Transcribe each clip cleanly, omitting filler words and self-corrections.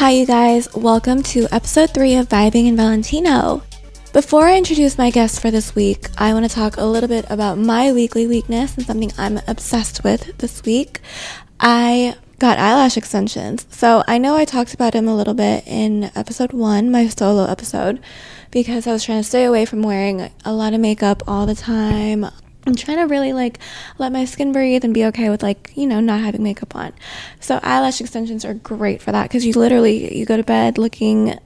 Hi you guys, welcome to episode 3 of Vibing in Valentino. Before I introduce my guest for this week, I want to talk a little bit about my weekly weakness and something I'm obsessed with this week. I got eyelash extensions. So I know I talked about them a little bit in episode 1, my solo episode, because I was trying to stay away from wearing a lot of makeup all the time. I'm trying to really let my skin breathe and be okay with not having makeup on. So eyelash extensions are great for that because you go to bed looking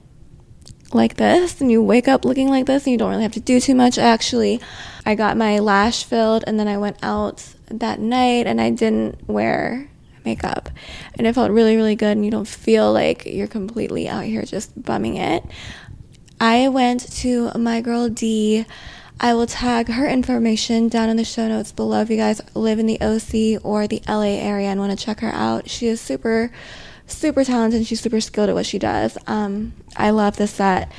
like this and you wake up looking like this and you don't really have to do too much. Actually, I got my lash filled and then I went out that night and I didn't wear makeup and it felt really, really good, and you don't feel like you're completely out here just bumming it. I went to my girl D. I will tag her information down in the show notes below if you guys live in the OC or the LA area and want to check her out. She is super, super talented and she's super skilled at what she does. I love this set.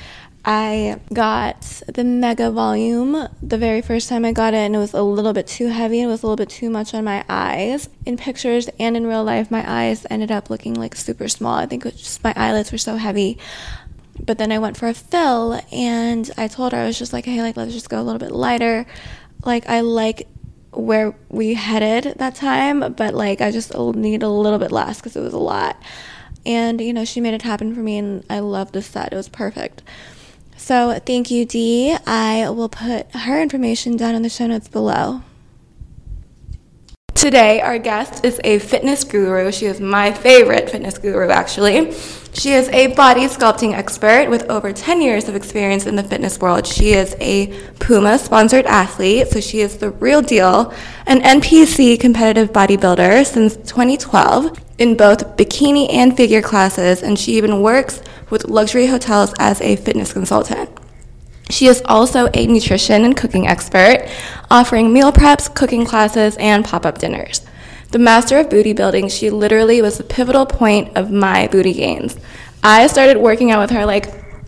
I got the Mega Volume the very first time I got it, and it was a little bit too heavy. It was a little bit too much on my eyes. In pictures and in real life, my eyes ended up looking like super small. I think it was just my eyelids were so heavy. But then I went for a fill and I told her, I was just like, hey, let's just go a little bit lighter. I like where we headed that time, but I just need a little bit less because it was a lot. And, she made it happen for me and I loved this set. It was perfect. So thank you, Dee. I will put her information down in the show notes below. Today, our guest is a fitness guru. She is my favorite fitness guru, actually. She is a body sculpting expert with over 10 years of experience in the fitness world. She is a Puma-sponsored athlete, so she is the real deal, an NPC competitive bodybuilder since 2012 in both bikini and figure classes, and she even works with luxury hotels as a fitness consultant. She is also a nutrition and cooking expert, offering meal preps, cooking classes, and pop-up dinners. The master of booty building, she literally was the pivotal point of my booty gains. I started working out with her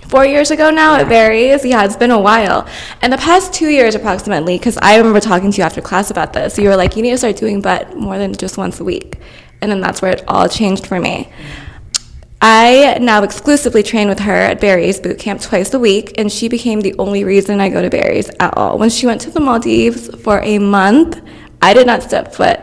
4 years ago now. It varies. Yeah, it's been a while. And the past 2 years approximately, because I remember talking to you after class about this, you were like, you need to start doing butt more than just once a week. And then that's where it all changed for me. I now exclusively train with her at Barry's Boot Camp twice a week, and she became the only reason I go to Barry's at all. When she went to the Maldives for a month, I did not step foot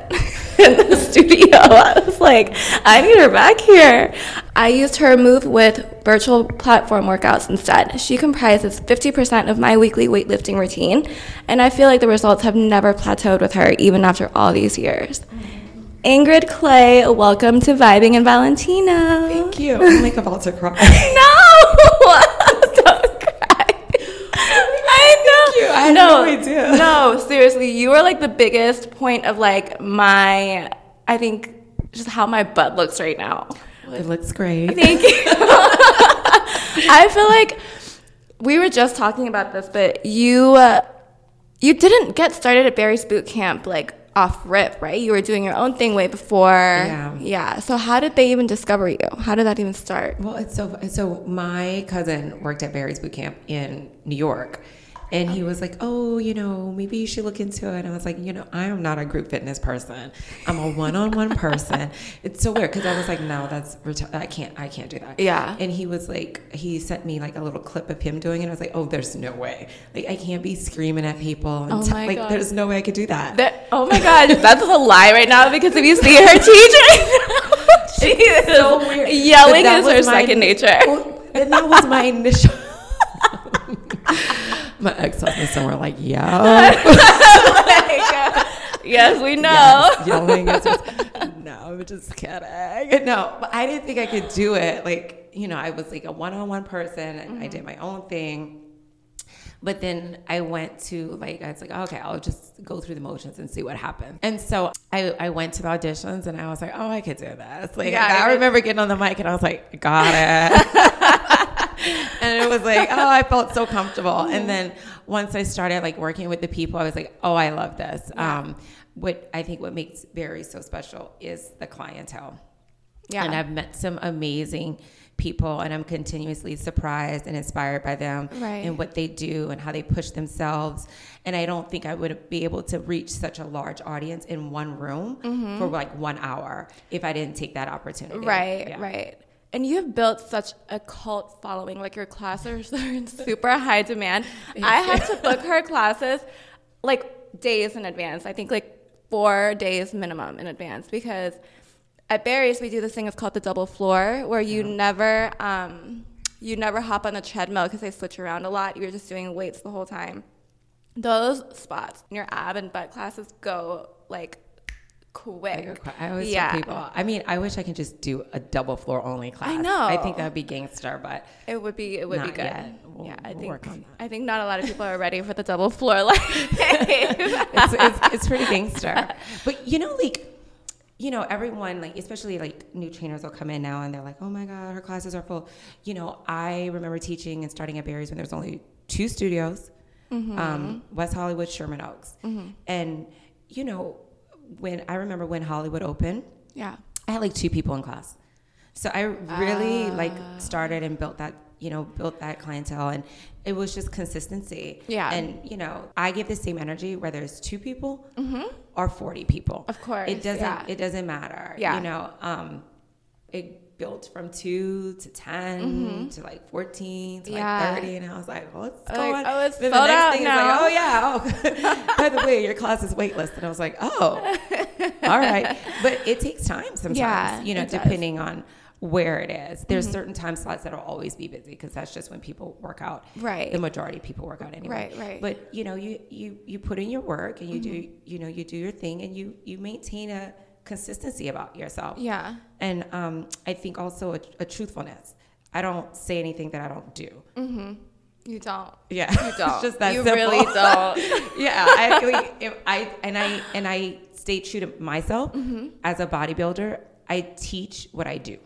in the studio. I was like, I need her back here. I used her Move With virtual platform workouts instead. She comprises 50% of my weekly weightlifting routine, and I feel like the results have never plateaued with her, even after all these years. Ingrid Clay, welcome to Vibing in Valentino. Thank you. I'm about to cry. No! Don't cry. I know. Thank you. I know we do. No, seriously, you are the biggest point of I think just how my butt looks right now. It looks great. Thank you. I feel we were just talking about this, but you didn't get started at Barry's Boot Camp off rip, right? You were doing your own thing way before. Yeah. So how did they even discover you? How did that even start? Well, it's so my cousin worked at Barry's Boot Camp in New York, and he was like, oh, maybe you should look into it. And I was like, I am not a group fitness person. I'm a one-on-one person. It's so weird because I was like, no, that's I can't do that. Yeah. And he was he sent me a little clip of him doing it. I was like, oh, there's no way. I can't be screaming at people. And there's no way I could do that. Oh my God, that's a lie right now, because if you see her teaching, she is so weird. Yelling is her second nature. Well, and that was my initial. My ex husband somewhere yes, we know. Yes, yelling. No, I'm just kidding. No, but I didn't think I could do it. I was a one-on-one person, and I did my own thing. But then I went to I was okay, I'll just go through the motions and see what happens. And so I went to the auditions, and I was oh, I could do this. I remember getting on the mic, and I was got it. And it was I felt so comfortable. And then once I started working with the people, I was I love this. Yeah. What makes Barry so special is the clientele. Yeah. And I've met some amazing people, and I'm continuously surprised and inspired by them, right, and what they do and how they push themselves. And I don't think I would be able to reach such a large audience in one room for 1 hour if I didn't take that opportunity. Right, yeah. Right. And you have built such a cult following. Like, your classes are in super high demand. I had to book her classes, like, days in advance. I think, like, 4 days minimum in advance. Because at Barry's, we do this thing. It's called the double floor, where you never hop on the treadmill because they switch around a lot. You're just doing weights the whole time. Those spots in your ab and butt classes go, like, quick. I always tell people, I mean, I wish I could just do a double floor only class. I know. I think that would be gangster, but it would be good. We'll, yeah, I we'll think work on that. I think not a lot of people are ready for the double floor life. It's pretty gangster. But you know, everyone, like, especially like new trainers will come in now and they're like, oh my God, her classes are full. You know, I remember teaching and starting at Barry's when there's only 2 studios, mm-hmm. West Hollywood, Sherman Oaks. Mm-hmm. And, you know, I remember when Hollywood opened, I had like 2 people in class. So I really started and built that clientele, and it was just consistency. Yeah. And, you know, I give the same energy whether it's 2 people or 40 people. Of course. It doesn't matter. Yeah. You know, it built from 2 to 10 to like 14 to like 30, and I was like, what's going on? Oh, it's sold out now. Like, by the way, your class is waitlist, and I was like, oh, all right. But it takes time sometimes, depending on where it is. There's certain time slots that'll always be busy because that's just when people work out. Right. The majority of people work out anyway. Right. But you know, you put in your work and you do your thing, and you maintain a consistency about yourself. Yeah. And I think also a truthfulness. I don't say anything that I don't do. Mm-hmm. You don't. Yeah. You don't. It's just that you simple. Really don't. Yeah. I stay true to myself as a bodybuilder. I teach what I do.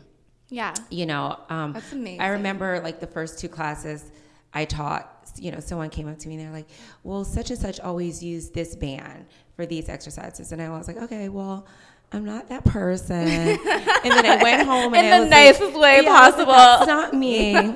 Yeah. You know, that's amazing. I remember like the first 2 classes I taught, you know, someone came up to me and they're like, well, such and such always use this band for these exercises. And I was like, okay, well, I'm not that person. And then I went home and in the nicest way possible. That's not me.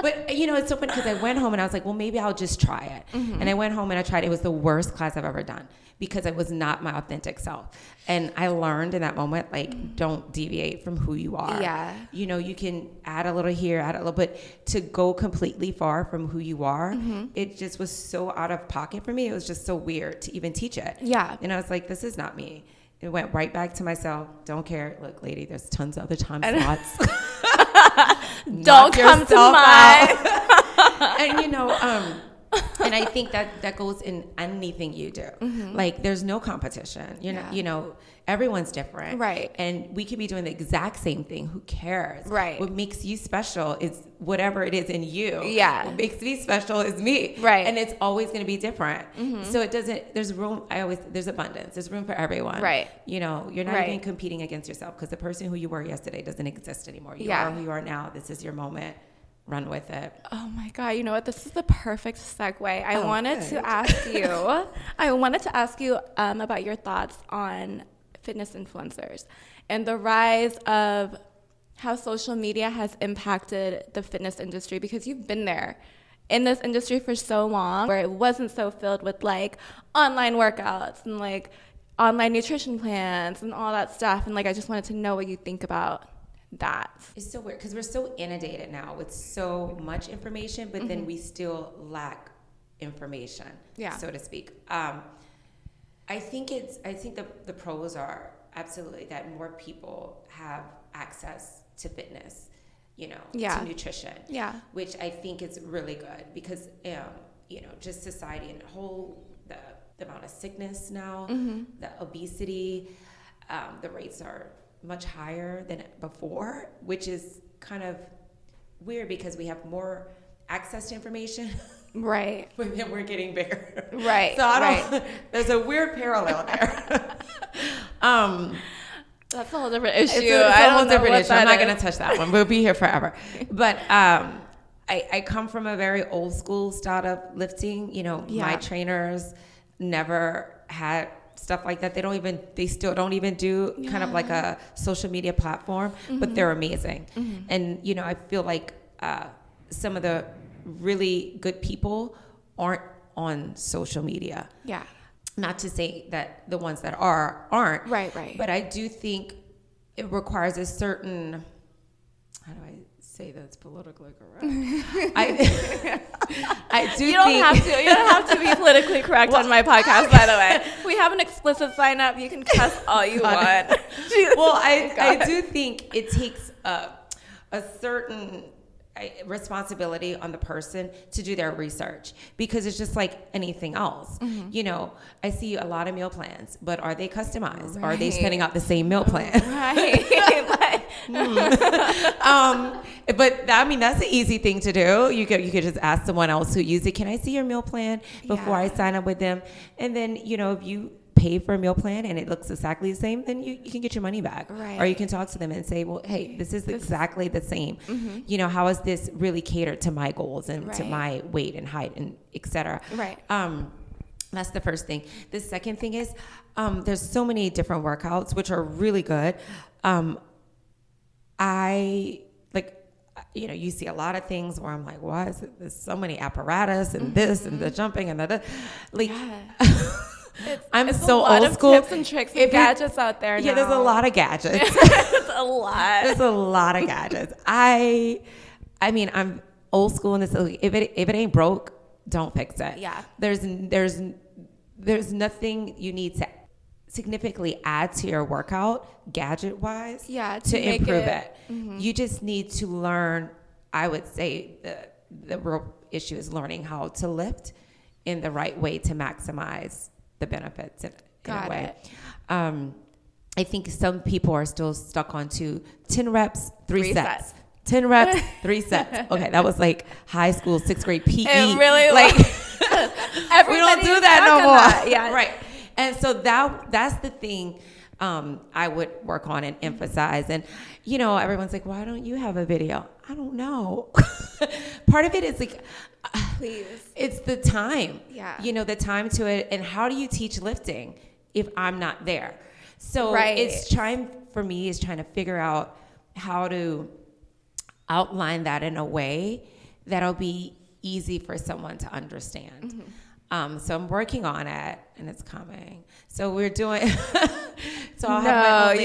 But, you know, it's so funny because I went home and I was like, well, maybe I'll just try it. Mm-hmm. And I went home and I tried it. It was the worst class I've ever done because I was not my authentic self. And I learned in that moment, like, don't deviate from who you are. Yeah. You know, you can add a little here, add a little, but to go completely far from who you are, it just was so out of pocket for me. It was just so weird to even teach it. Yeah. And I was like, this is not me. It went right back to myself. Don't care. Look, lady, there's tons of other time slots. Don't come to mine. And you know, and I think that goes in anything you do. Mm-hmm. Like, there's no competition. You know, everyone's different, right? And we could be doing the exact same thing. Who cares? Right. What makes you special is whatever it is in you. Yeah. What makes me special is me. Right. And it's always going to be different. Mm-hmm. So it doesn't. There's room. There's abundance. There's room for everyone. Right. You know, you're not even competing against yourself because the person who you were yesterday doesn't exist anymore. You are who you are now. This is your moment. Run with it. Oh my God. You know what? This is the perfect segue. I wanted to ask you about your thoughts on fitness influencers and the rise of how social media has impacted the fitness industry, because you've been there in this industry for so long where it wasn't so filled with like online workouts and like online nutrition plans and all that stuff. And like, I just wanted to know what you think about that. It's so weird because we're so inundated now with so much information, but then we still lack information, so to speak. I think the pros are absolutely that more people have access to fitness, you know, to nutrition, which I think is really good because you know, just society and the amount of sickness now, the obesity, the rates are much higher than before, which is kind of weird because we have more access to information, right? But then we're getting bigger, right? So there's a weird parallel there. That's a whole different issue. I'm not going to touch that one. We'll be here forever. But I come from a very old school style of lifting. You know, my trainers never had stuff like that. They still don't even do kind of like a social media platform, but they're amazing. And you know, I feel like some of the really good people aren't on social media. Yeah. Not to say that the ones that aren't. Right. But I do think it requires a certain how do I say that's politically correct? You don't have to be politically correct on my podcast, by the way. We have an explicit sign up. You can cuss all you want. I do think it takes a certain responsibility on the person to do their research, because it's just like anything else. Mm-hmm. You know, I see a lot of meal plans, but are they customized? Right. Are they sending out the same meal plan? Right. But I mean, that's an easy thing to do. You could just ask someone else who used it, can I see your meal plan before I sign up with them? And then, you know, if you pay for a meal plan and it looks exactly the same, then you can get your money back. Right. Or you can talk to them and say, well, hey, this is exactly the same. Mm-hmm. You know, how is this really catered to my goals and to my weight and height and et cetera? Right. That's the first thing. The second thing is there's so many different workouts, which are really good. You know, you see a lot of things where I'm like, why is it there's so many apparatus and this and the jumping and the like. Yeah. It's so old school. There's a lot of tips and tricks and gadgets out there now. Yeah, there's a lot of gadgets. There's a lot of gadgets. I mean, I'm old school in this. If it ain't broke, don't fix it. Yeah. There's nothing you need to significantly add to your workout gadget wise. Yeah. To improve it. Mm-hmm. You just need to learn. I would say the real issue is learning how to lift in the right way to maximize the benefits in a way. I think some people are still stuck on to 10 reps, three sets. 10 reps, three sets. Okay, that was like high school, 6th grade PE. It really like we don't do that no more. That. Yeah, right. And so that's the thing I would work on and emphasize. And you know, everyone's like, why don't you have a video? I don't know. Part of it is like, please. It's the time. Yeah. You know, the time to it. And how do you teach lifting if I'm not there? So it's trying, for me, is trying to figure out how to outline that in a way that'll be easy for someone to understand. Mm-hmm. So I'm working on it, and it's coming. So we're doing. So I'll have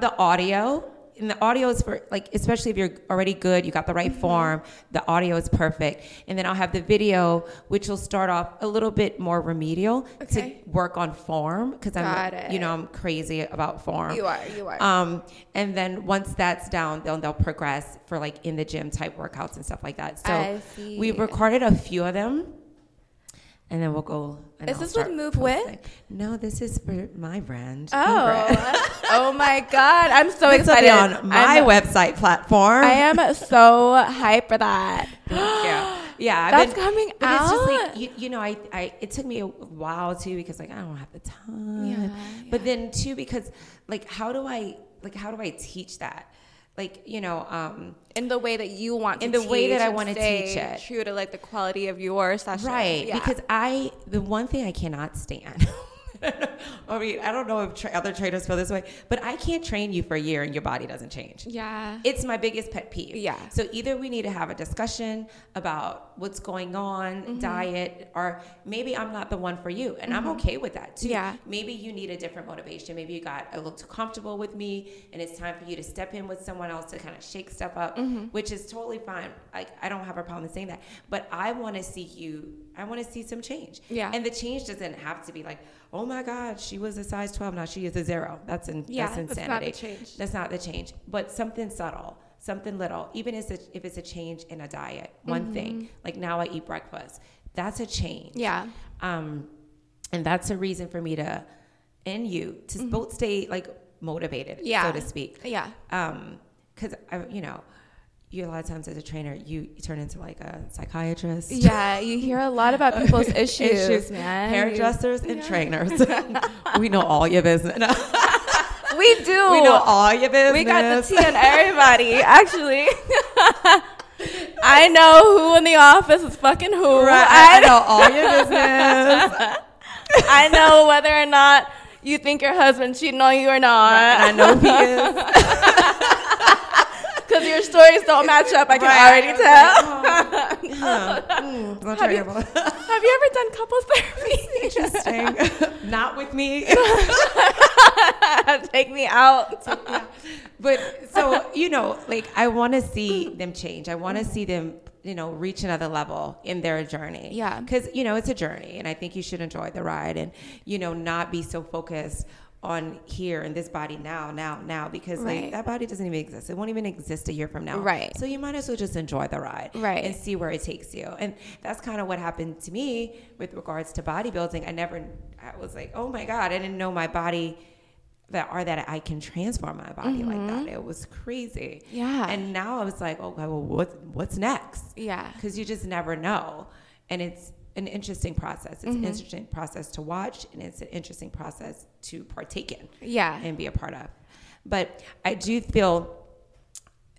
the audio. And the audio is for, like, especially if you're already good, you got the right mm-hmm. form, the audio is perfect. And then I'll have the video, which will start off a little bit more remedial to work on form. Because I'm crazy about form. You are. And then once that's down, they'll progress for, like, in the gym type workouts and stuff like that. So we've recorded a few of them. And then we'll go. Is this with Move With? No, this is for my brand. Oh, oh my God! I'm so excited. This will be on my website platform. I am so hyped for that. Thank you. Yeah, that's coming out. It's just like you know, it took me a while too, because like I don't have the time. Yeah, but then too, because like how do I teach that? Like, you know, in the way that you want to teach it. In the way that I want to teach it. True to, like, the quality of your session. Right. Yeah. Because the one thing I cannot stand, I mean, I don't know if other trainers feel this way, but I can't train you for a year and your body doesn't change. Yeah. It's my biggest pet peeve. Yeah. So either we need to have a discussion about what's going on, mm-hmm. diet, or maybe I'm not the one for you. And mm-hmm. I'm okay with that too. Yeah. Maybe you need a different motivation. Maybe I look too comfortable with me and it's time for you to step in with someone else to kind of shake stuff up, mm-hmm. which is totally fine. Like, I don't have a problem saying that, but I want to see some change. Yeah. And the change doesn't have to be like, oh my God, she was a size 12, now she is a 0. That's insanity. That's not the change. But something subtle, something little, even if it's a change in a diet, one mm-hmm. thing, like now I eat breakfast, that's a change. Yeah. And that's a reason for me to, and you, to mm-hmm. both stay like motivated, so to speak. Yeah. Because, you know, a lot of times as a trainer, you turn into like a psychiatrist. Yeah, you hear a lot about people's issues, man. Hairdressers and trainers. We know all your business. We do. We know all your business. We got the tea on everybody, actually. I know who in the office is fucking who. Right. I know all your business. I know whether or not you think your husband's cheating on you or not. Right. And I know who he is. Because your stories don't match up, I can already tell. Like, It's not terrible. Have you ever done couple therapy? Interesting. Not with me. Take me out. But so, you know, like, I want to see them change. I want to see them, you know, reach another level in their journey. Yeah. Because, you know, it's a journey, and I think you should enjoy the ride and, you know, not be so focused on here in this body now, because right. like that body doesn't even exist. It won't even exist a year from now. Right. So you might as well just enjoy the ride right. and see where it takes you. And that's kind of what happened to me with regards to bodybuilding. I was like, oh my God, I didn't know my body that I can transform my body mm-hmm. like that. It was crazy. Yeah. And now I was like, okay, well, what's next? Yeah. Because you just never know. And it's an interesting process. It's mm-hmm. an interesting process to watch, and it's an interesting process to partake in yeah. and be a part of. But I do feel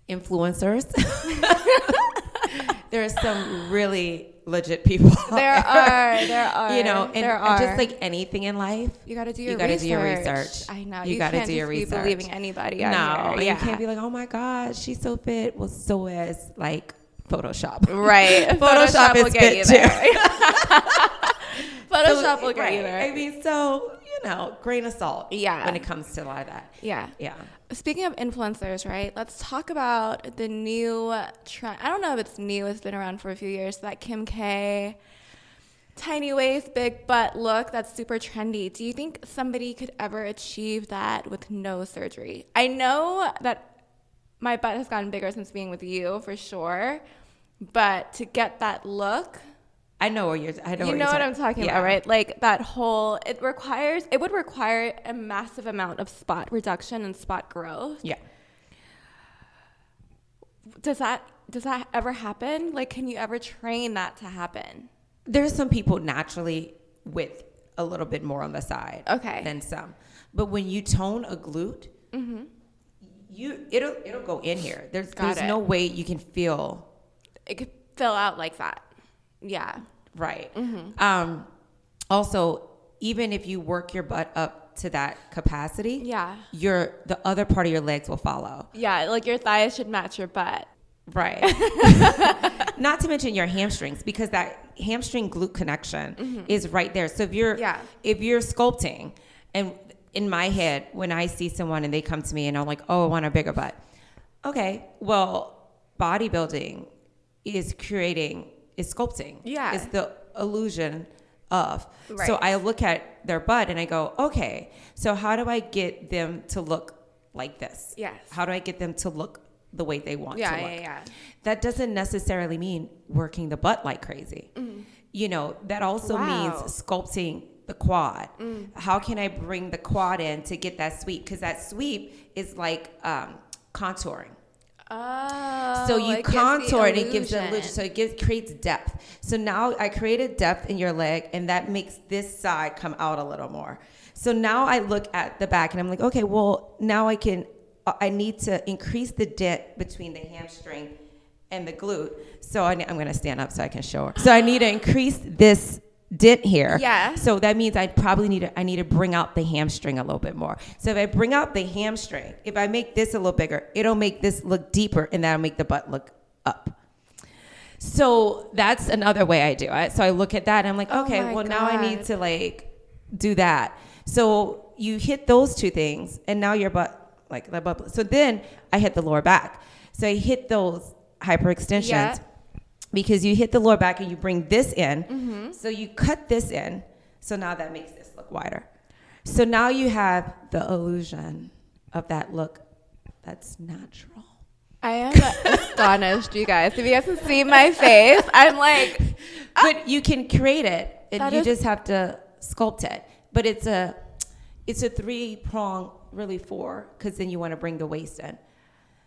influencers. There are some really legit people. There are. You know, and just like anything in life, you got to do your research. I know. You got to do your research. You can't be believing anybody. No, yeah. You can't be like, oh my God, she's so fit. Well, so is like Photoshop. Right. Photoshop will get you there. Photoshop will get you there. I mean, so, you know, grain of salt yeah. when it comes to a lot of that. Yeah. Yeah. Speaking of influencers, right, let's talk about the new trend. I don't know if it's new. It's been around for a few years. That Kim K tiny waist, big butt look that's super trendy. Do you think somebody could ever achieve that with no surgery? I know that my butt has gotten bigger since being with you, for sure. But to get that look, I know what I'm talking about, right? Like that whole, it would require a massive amount of spot reduction and spot growth. Yeah. Does that ever happen? Like, can you ever train that to happen? There's some people naturally with a little bit more on the side than some, but when you tone a glute. Mm-hmm. It'll go in here. There's no way you can feel it could fill out like that. Yeah. Right. Mm-hmm. Also, even if you work your butt up to that capacity, yeah, the other part of your legs will follow. Yeah, like your thighs should match your butt. Right. Not to mention your hamstrings, because that hamstring glute connection mm-hmm. is right there. So if you're sculpting, and in my head, when I see someone and they come to me and I'm like, oh, I want a bigger butt. Okay, well, bodybuilding is sculpting. Yeah. It's the illusion of. Right. So I look at their butt and I go, okay, so how do I get them to look like this? Yes. How do I get them to look the way they want to look? Yeah. That doesn't necessarily mean working the butt like crazy. Mm-hmm. You know, that also means sculpting the quad. Mm. How can I bring the quad in to get that sweep? Because that sweep is like contouring. Oh, so you contour it, it gives the illusion. So it creates depth. So now I created depth in your leg, and that makes this side come out a little more. So now I look at the back, and I'm like, okay, well, now I need to increase the dent between the hamstring and the glute. So I'm going to stand up so I can show her. So I need to increase this dent here. Yeah. So that means I probably need to bring out the hamstring a little bit more. So if I bring out the hamstring, if I make this a little bigger, it'll make this look deeper, and that'll make the butt look up. So that's another way I do it. So I look at that and I'm like, okay, now I need to like do that. So you hit those two things, and now your butt like the butt. So then I hit the lower back. So I hit those hyperextensions. Yeah. Because you hit the lower back and you bring this in. Mm-hmm. So you cut this in. So now that makes this look wider. So now you have the illusion of that look that's natural. I am astonished, you guys. If you guys can see my face, I'm like... Oh. But you can create it, and you just have to sculpt it. But it's a three-prong, really four, because then you want to bring the waist in.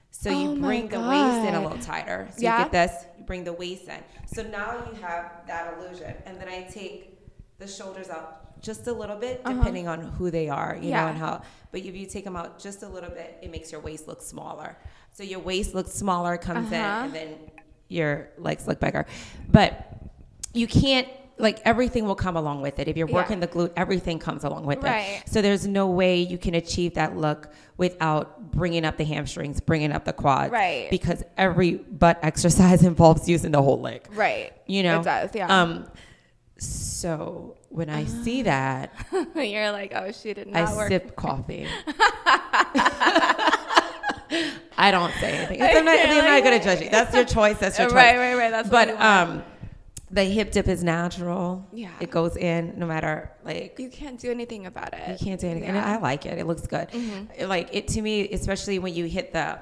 So you bring the waist in a little tighter. So you get this, you bring the waist in. So now you have that illusion. And then I take the shoulders out just a little bit, depending on who they are, you know, and how. But if you take them out just a little bit, it makes your waist look smaller. So your waist looks smaller, comes in, and then your legs look bigger. But you can't like everything will come along with it. If you're working the glute, everything comes along with it. So there's no way you can achieve that look without bringing up the hamstrings, bringing up the quads. Right. Because every butt exercise involves using the whole leg. Right. You know? It does, yeah. So when I see that, you're like, oh, she did not work. I sip coffee. I don't say anything. I'm not going to judge you. That's your choice. That's your choice. Right. That's what you want. The hip dip is natural. Yeah. It goes in no matter, like... You can't do anything about it. You can't do anything. Yeah. And I like it. It looks good. Mm-hmm. Like, it to me, especially when you hit the...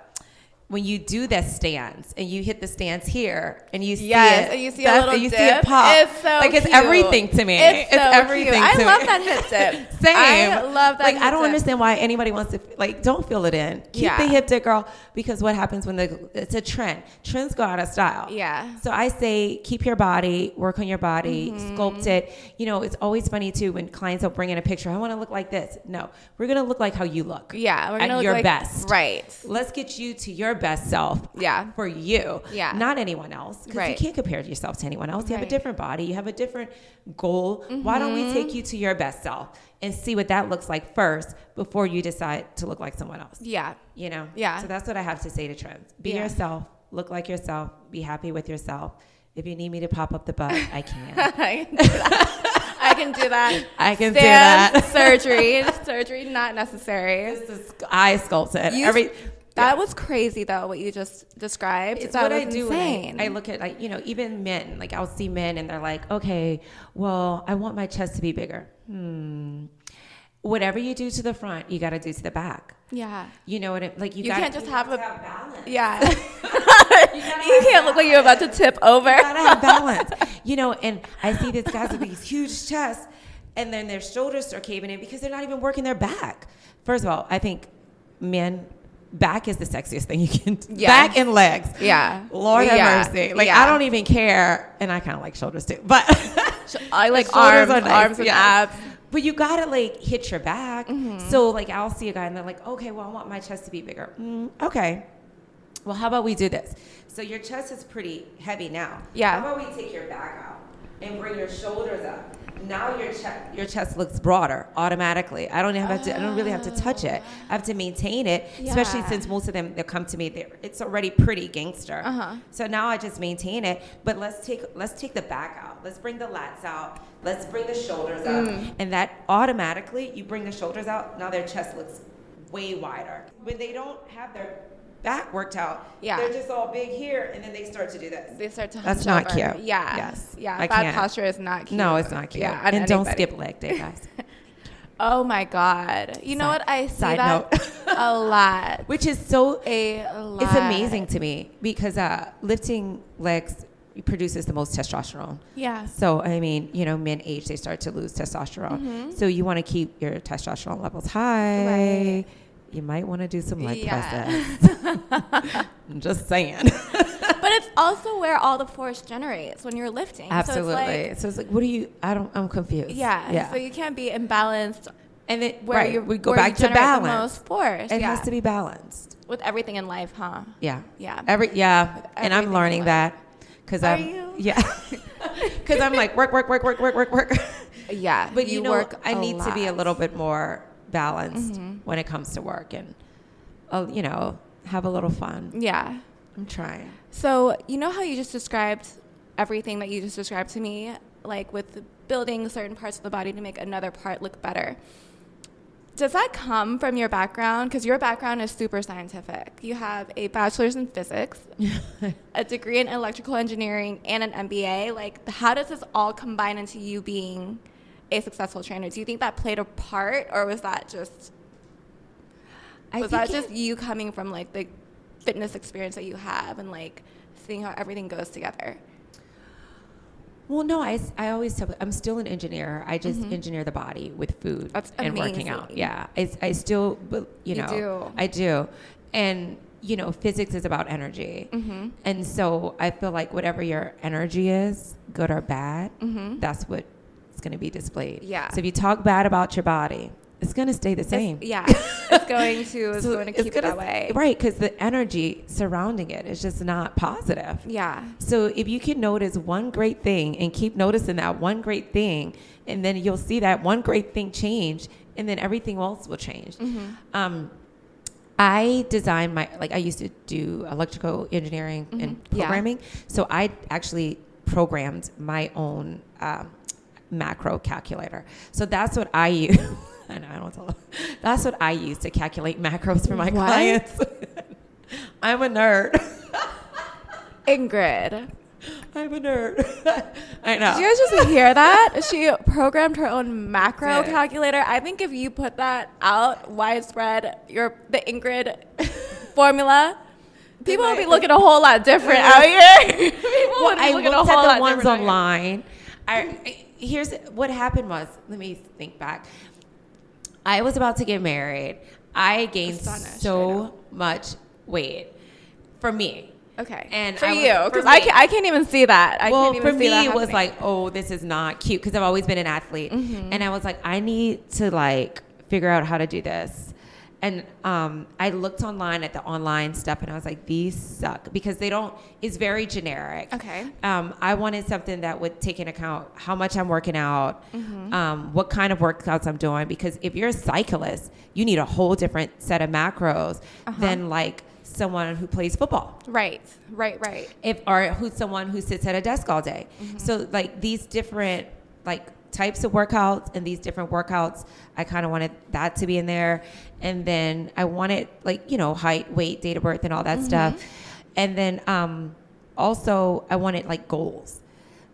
When you do that stance and you hit the stance here and you see it. And you see a little dip. You see it pop. It's so cute. It's everything to me. It's so everything cute. I love that hip dip. Same. I love that hip dip. Like, I don't understand why anybody wants to, like, don't feel it in. Keep the hip dip, girl, because what happens when it's a trend. Trends go out of style. Yeah. So I say keep your body, work on your body, sculpt it. You know, it's always funny, too, when clients will bring in a picture. I want to look like this. No. We're going to look like how you look. Yeah. We're going to look your best. Right. Let's get you to your best self for you, not anyone else, because you can't compare yourself to anyone else. You have a different body, you have a different goal. Why don't we take you to your best self and see what that looks like first before you decide to look like someone else? You know? So that's what I have to say to trends. Be yourself, look like yourself, be happy with yourself. If you need me to pop up the butt, I can. I can do that. Surgery not necessary. This is eye sculpted. That was crazy, though, what you just described. It's what I do. I look at, like, you know, even men. Like, I'll see men, and they're like, okay, well, I want my chest to be bigger. Whatever you do to the front, you got to do to the back. Yeah. You know what I mean? Like, you can't just have balance. Yeah. you can't look like you're about to tip over. You got to have balance. You know, and I see these guys with these huge chests, and then their shoulders are caving in because they're not even working their back. First of all, I think men... Back is the sexiest thing you can do. Yeah. Back and legs. Yeah. Lord have mercy. Like, I don't even care. And I kind of like shoulders too. But I like arms and abs. But you got to, like, hit your back. Mm-hmm. So, like, I'll see a guy and they're like, okay, well, I want my chest to be bigger. Okay. Well, how about we do this? So your chest is pretty heavy now. Yeah. How about we take your back out and bring your shoulders up? Now your chest looks broader automatically. I don't really have to touch it. I have to maintain it, especially since most of them that come to me, it's already pretty gangster. So now I just maintain it. But let's take the back out. Let's bring the lats out. Let's bring the shoulders up, and that automatically you bring the shoulders out. Now their chest looks way wider. When they don't have their back worked out, they're just all big here, and then they start to do this. That's not cute. Yeah. Yes. Yeah. Bad posture is not cute. No, it's not cute. Yeah, and don't skip leg day, guys. Oh my God. You know what? I see that a lot. Which is it's amazing to me because lifting legs produces the most testosterone. Yeah. So, I mean, you know, men age, they start to lose testosterone. Mm-hmm. So you want to keep your testosterone levels high. Right. You might want to do some leg presses. I'm just saying. But it's also where all the force generates when you're lifting. Absolutely. So it's like what do you? I'm confused. Yeah. So you can't be imbalanced, and we go back to balance. The most force. It has to be balanced with everything in life, huh? Yeah. Yeah. And I'm learning that because because I'm like work. Yeah. But you know, I need to be a little bit more balanced when it comes to work, and you know, have a little fun. Yeah, I'm trying. So you know how you just described everything that you just described to me, like with building certain parts of the body to make another part look better. Does that come from your background? Because your background is super scientific. You have a bachelor's in physics, a degree in electrical engineering, and an MBA. Like, how does this all combine into you being a successful trainer? Do you think that played a part, or was that just you coming from, like, the fitness experience that you have and, like, seeing how everything goes together? Well, no, I always tell, I'm still an engineer. I just engineer the body with food and working out. Yeah. I still, you know, I do. And, you know, physics is about energy. And so I feel like whatever your energy is, good or bad, that's what going to be displayed. Yeah. So if you talk bad about your body, it's going to stay the same. It's going to keep it that way. Right, because the energy surrounding it is just not positive. Yeah. So if you can notice one great thing and keep noticing that one great thing, and then you'll see that one great thing change, and then everything else will change. Mm-hmm. I designed my, like I used to do electrical engineering mm-hmm. and programming. Yeah. So I actually programmed my own macro calculator. So that's what I use. I know, I don't tell them. That's what I use to calculate macros for my clients. I'm a nerd. Ingrid. I'm a nerd. I know. Did you guys just hear that? She programmed her own macro calculator. I think if you put that out widespread, the Ingrid formula, people would be looking a whole lot different out here. People would be looking a whole lot different online. Here's what happened was, let me think back. I was about to get married. I gained so much weight for me. Okay. And for you, because I can't even see that. Well, for me, it was like, oh, this is not cute, because I've always been an athlete. Mm-hmm. And I was like, I need to like figure out how to do this. And I looked online at the online stuff, and I was like, these suck, because they don't, it's very generic. Okay. I wanted something that would take into account how much I'm working out, mm-hmm. What kind of workouts I'm doing, because if you're a cyclist, you need a whole different set of macros uh-huh. than like someone who plays football. Right. Or who's someone who sits at a desk all day. Mm-hmm. So like these different like types of workouts and these different workouts, I kind of wanted that to be in there. And then I wanted like, you know, height, weight, date of birth and all that mm-hmm. stuff. And then also I wanted like goals.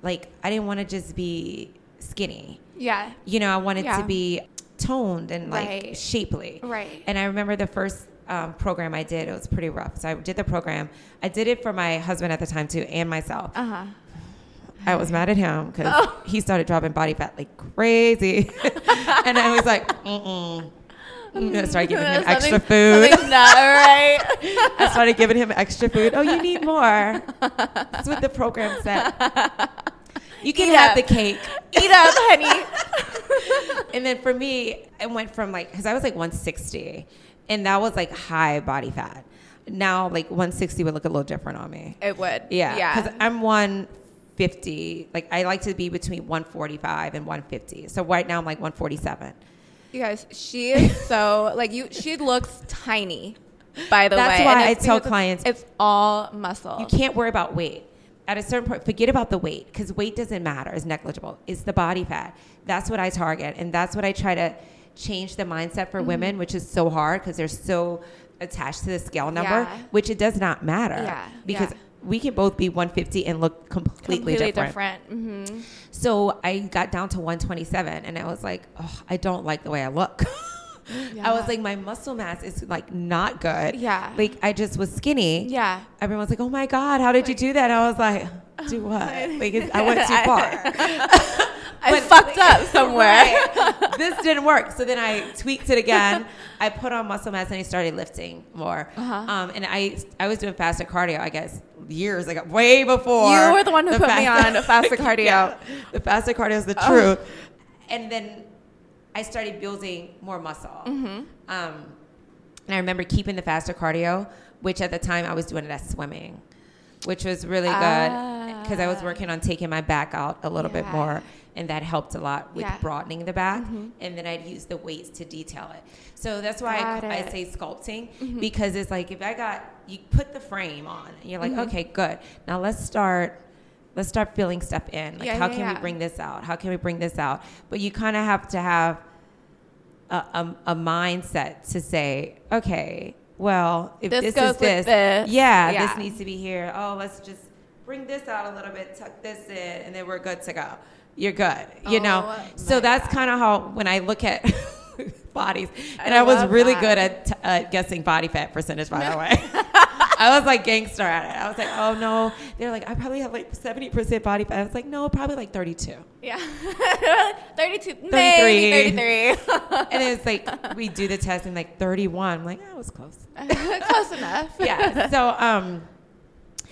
Like I didn't want to just be skinny. Yeah. You know, I wanted to be toned and like shapely. Right. And I remember the first program I did, it was pretty rough. So I did the program. I did it for my husband at the time too and myself. Uh-huh. I was mad at him because he started dropping body fat like crazy. And I was like, I'm going to start giving him extra food. Something's not right. I started giving him extra food. Oh, you need more. That's what the program said. You can have the cake. Eat up, honey. And then for me, it went from like, because I was like 160. And that was like high body fat. Now like 160 would look a little different on me. It would. Yeah. Because I'm 150, like I like to be between 145 and 150. So right now I'm like 147. You guys, she is so like you. She looks tiny. By the way, that's why I tell clients it's all muscle. You can't worry about weight. At a certain point, forget about the weight, because weight doesn't matter. It's negligible. It's the body fat. That's what I target, and that's what I try to change the mindset for mm-hmm. women, which is so hard because they're so attached to the scale number, which it does not matter. Yeah, because. Yeah. We can both be 150 and look completely different. Mm-hmm. So I got down to 127 and I was like, oh, I don't like the way I look. I was like, my muscle mass is like not good. Yeah. Like I just was skinny. Yeah. Everyone was like, oh my God, how did you do that? And I was like, do what? Like I went too far. I fucked up somewhere. Right. This didn't work. So then I tweaked it again. I put on muscle mass and I started lifting more. Uh-huh. And I was doing faster cardio, I guess, years ago, way before. You were the one who put me on faster cardio. Yeah, the faster cardio is the truth. And then I started building more muscle. Mm-hmm. And I remember keeping the faster cardio, which at the time I was doing it as swimming, which was really good because I was working on taking my back out a little bit more. And that helped a lot with broadening the back. Mm-hmm. And then I'd use the weights to detail it. So that's why I say sculpting, mm-hmm. because it's like if I got, you put the frame on and you're like, mm-hmm. okay, good. Now let's start filling stuff in. Like how can we bring this out? How can we bring this out? But you kind of have to have a mindset to say, okay, well, if this goes is this, this needs to be here. Oh, let's just bring this out a little bit, tuck this in, and then we're good to go. You're good, you know? So that's kind of how, when I look at bodies, and I was really good at guessing body fat percentage, by the way. I was like gangster at it. I was like, oh no. They're like, I probably have like 70% body fat. I was like, no, probably like 32. Yeah, 32, 33. Maybe 33. And it's like, we do the test and like 31. I'm like, I was close. Close enough. Yeah,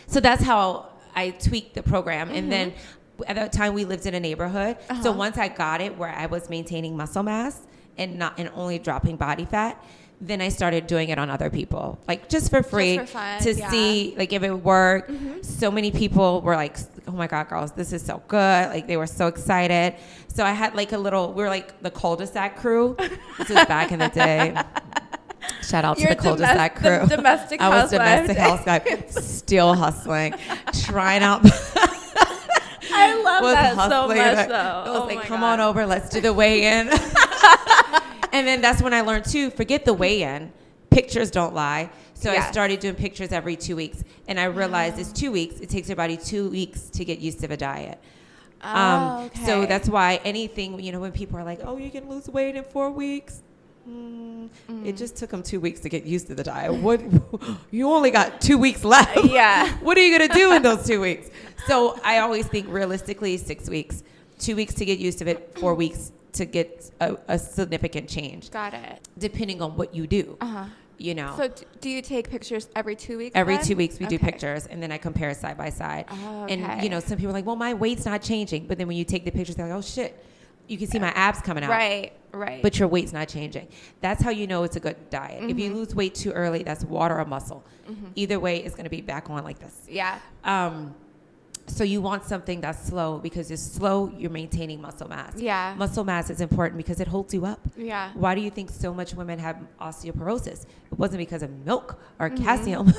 so that's how I tweaked the program. Mm-hmm. And then, at that time, we lived in a neighborhood. Uh-huh. So once I got it where I was maintaining muscle mass and only dropping body fat, then I started doing it on other people, like just for free, just for fun, to see like if it worked. Mm-hmm. So many people were like, "Oh my God, girls, this is so good!" Like they were so excited. So I had like a little. We were like the cul-de-sac crew. This was back in the day. Shout out to the cul-de-sac crew. Domestic housewife. I was domestic housewife, still hustling, trying out. I love that so much, though. It was like, come on over, let's do the weigh-in. And then that's when I learned to forget the weigh-in. Pictures don't lie. So I started doing pictures every 2 weeks. And I realized it's 2 weeks. It takes your body 2 weeks to get used to the diet. So that's why anything, you know, when people are like, oh, you can lose weight in 4 weeks. It just took them 2 weeks to get used to the diet. What? You only got 2 weeks left. Yeah. What are you going to do in those 2 weeks? So I always think realistically 6 weeks, 2 weeks to get used to it, 4 weeks to get a significant change. Got it. Depending on what you do. Uh-huh. You know. So do you take pictures every 2 weeks? Every 2 weeks we do pictures, and then I compare side by side. Oh, okay. And, you know, some people are like, well, my weight's not changing. But then when you take the pictures, they're like, oh, shit. You can see my abs coming out. Right, right. But your weight's not changing. That's how you know it's a good diet. Mm-hmm. If you lose weight too early, that's water or muscle. Mm-hmm. Either way, it's going to be back on like this. Yeah. So you want something that's slow, because it's slow, you're maintaining muscle mass. Yeah. Muscle mass is important because it holds you up. Yeah. Why do you think so much women have osteoporosis? It wasn't because of milk or calcium.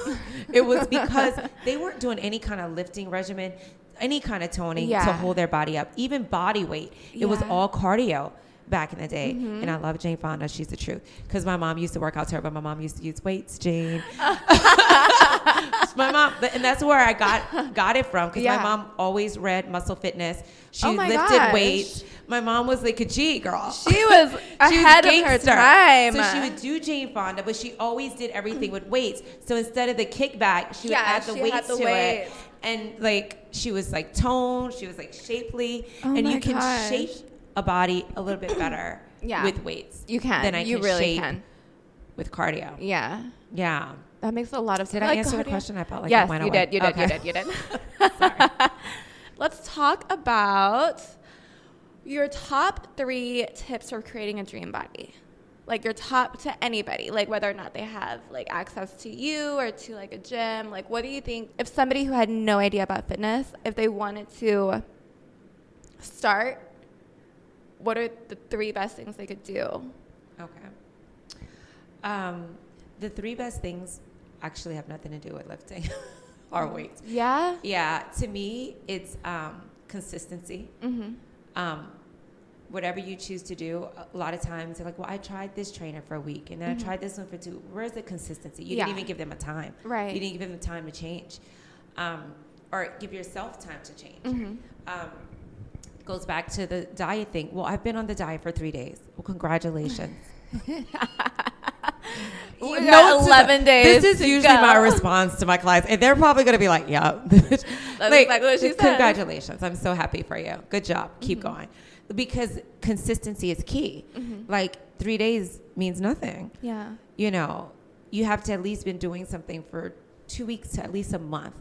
It was because they weren't doing any kind of lifting regimen, any kind of toning to hold their body up, even body weight. It was all cardio back in the day. Mm-hmm. And I love Jane Fonda. She's the truth. Because my mom used to work out to her, but my mom used to use weights, Jane. My mom, and that's where I got it from, because my mom always read Muscle Fitness. She lifted weights. My mom was like a G girl. She was ahead of her time. So she would do Jane Fonda, but she always did everything with weights. So instead of the kickback, she would add the weights to it. And like she was like toned, she was like shapely, and you can shape a body a little bit better with weights. You can. Than I you can really shape can with cardio. Yeah. Yeah. That makes a lot of sense. Did I answer the question? I felt like I went away. Yes, you did. You did. Sorry. Let's talk about your top 3 tips for creating a dream body. Like your top to anybody, like whether or not they have like access to you or to like a gym. Like what do you think if somebody who had no idea about fitness, if they wanted to start, what are the 3 best things they could do? Okay. The 3 best things actually have nothing to do with lifting or weights. Yeah? Yeah. To me, it's consistency. Mm-hmm. Whatever you choose to do, a lot of times they're like, well, I tried this trainer for a week, and then I tried this one for 2. Where's the consistency? You didn't even give them a time. Right. You didn't give them the time to change. Or give yourself time to change. Mm-hmm. Goes back to the diet thing. Well, I've been on the diet for 3 days. Well, congratulations. You got 11 days. This is usually my response to my clients, and they're probably going to be like, "Yeah, that's like, exactly what she said. Congratulations! I'm so happy for you. Good job. Keep going," because consistency is key. Mm-hmm. Like 3 days means nothing. Yeah, you know, you have to at least been doing something for 2 weeks to at least a month.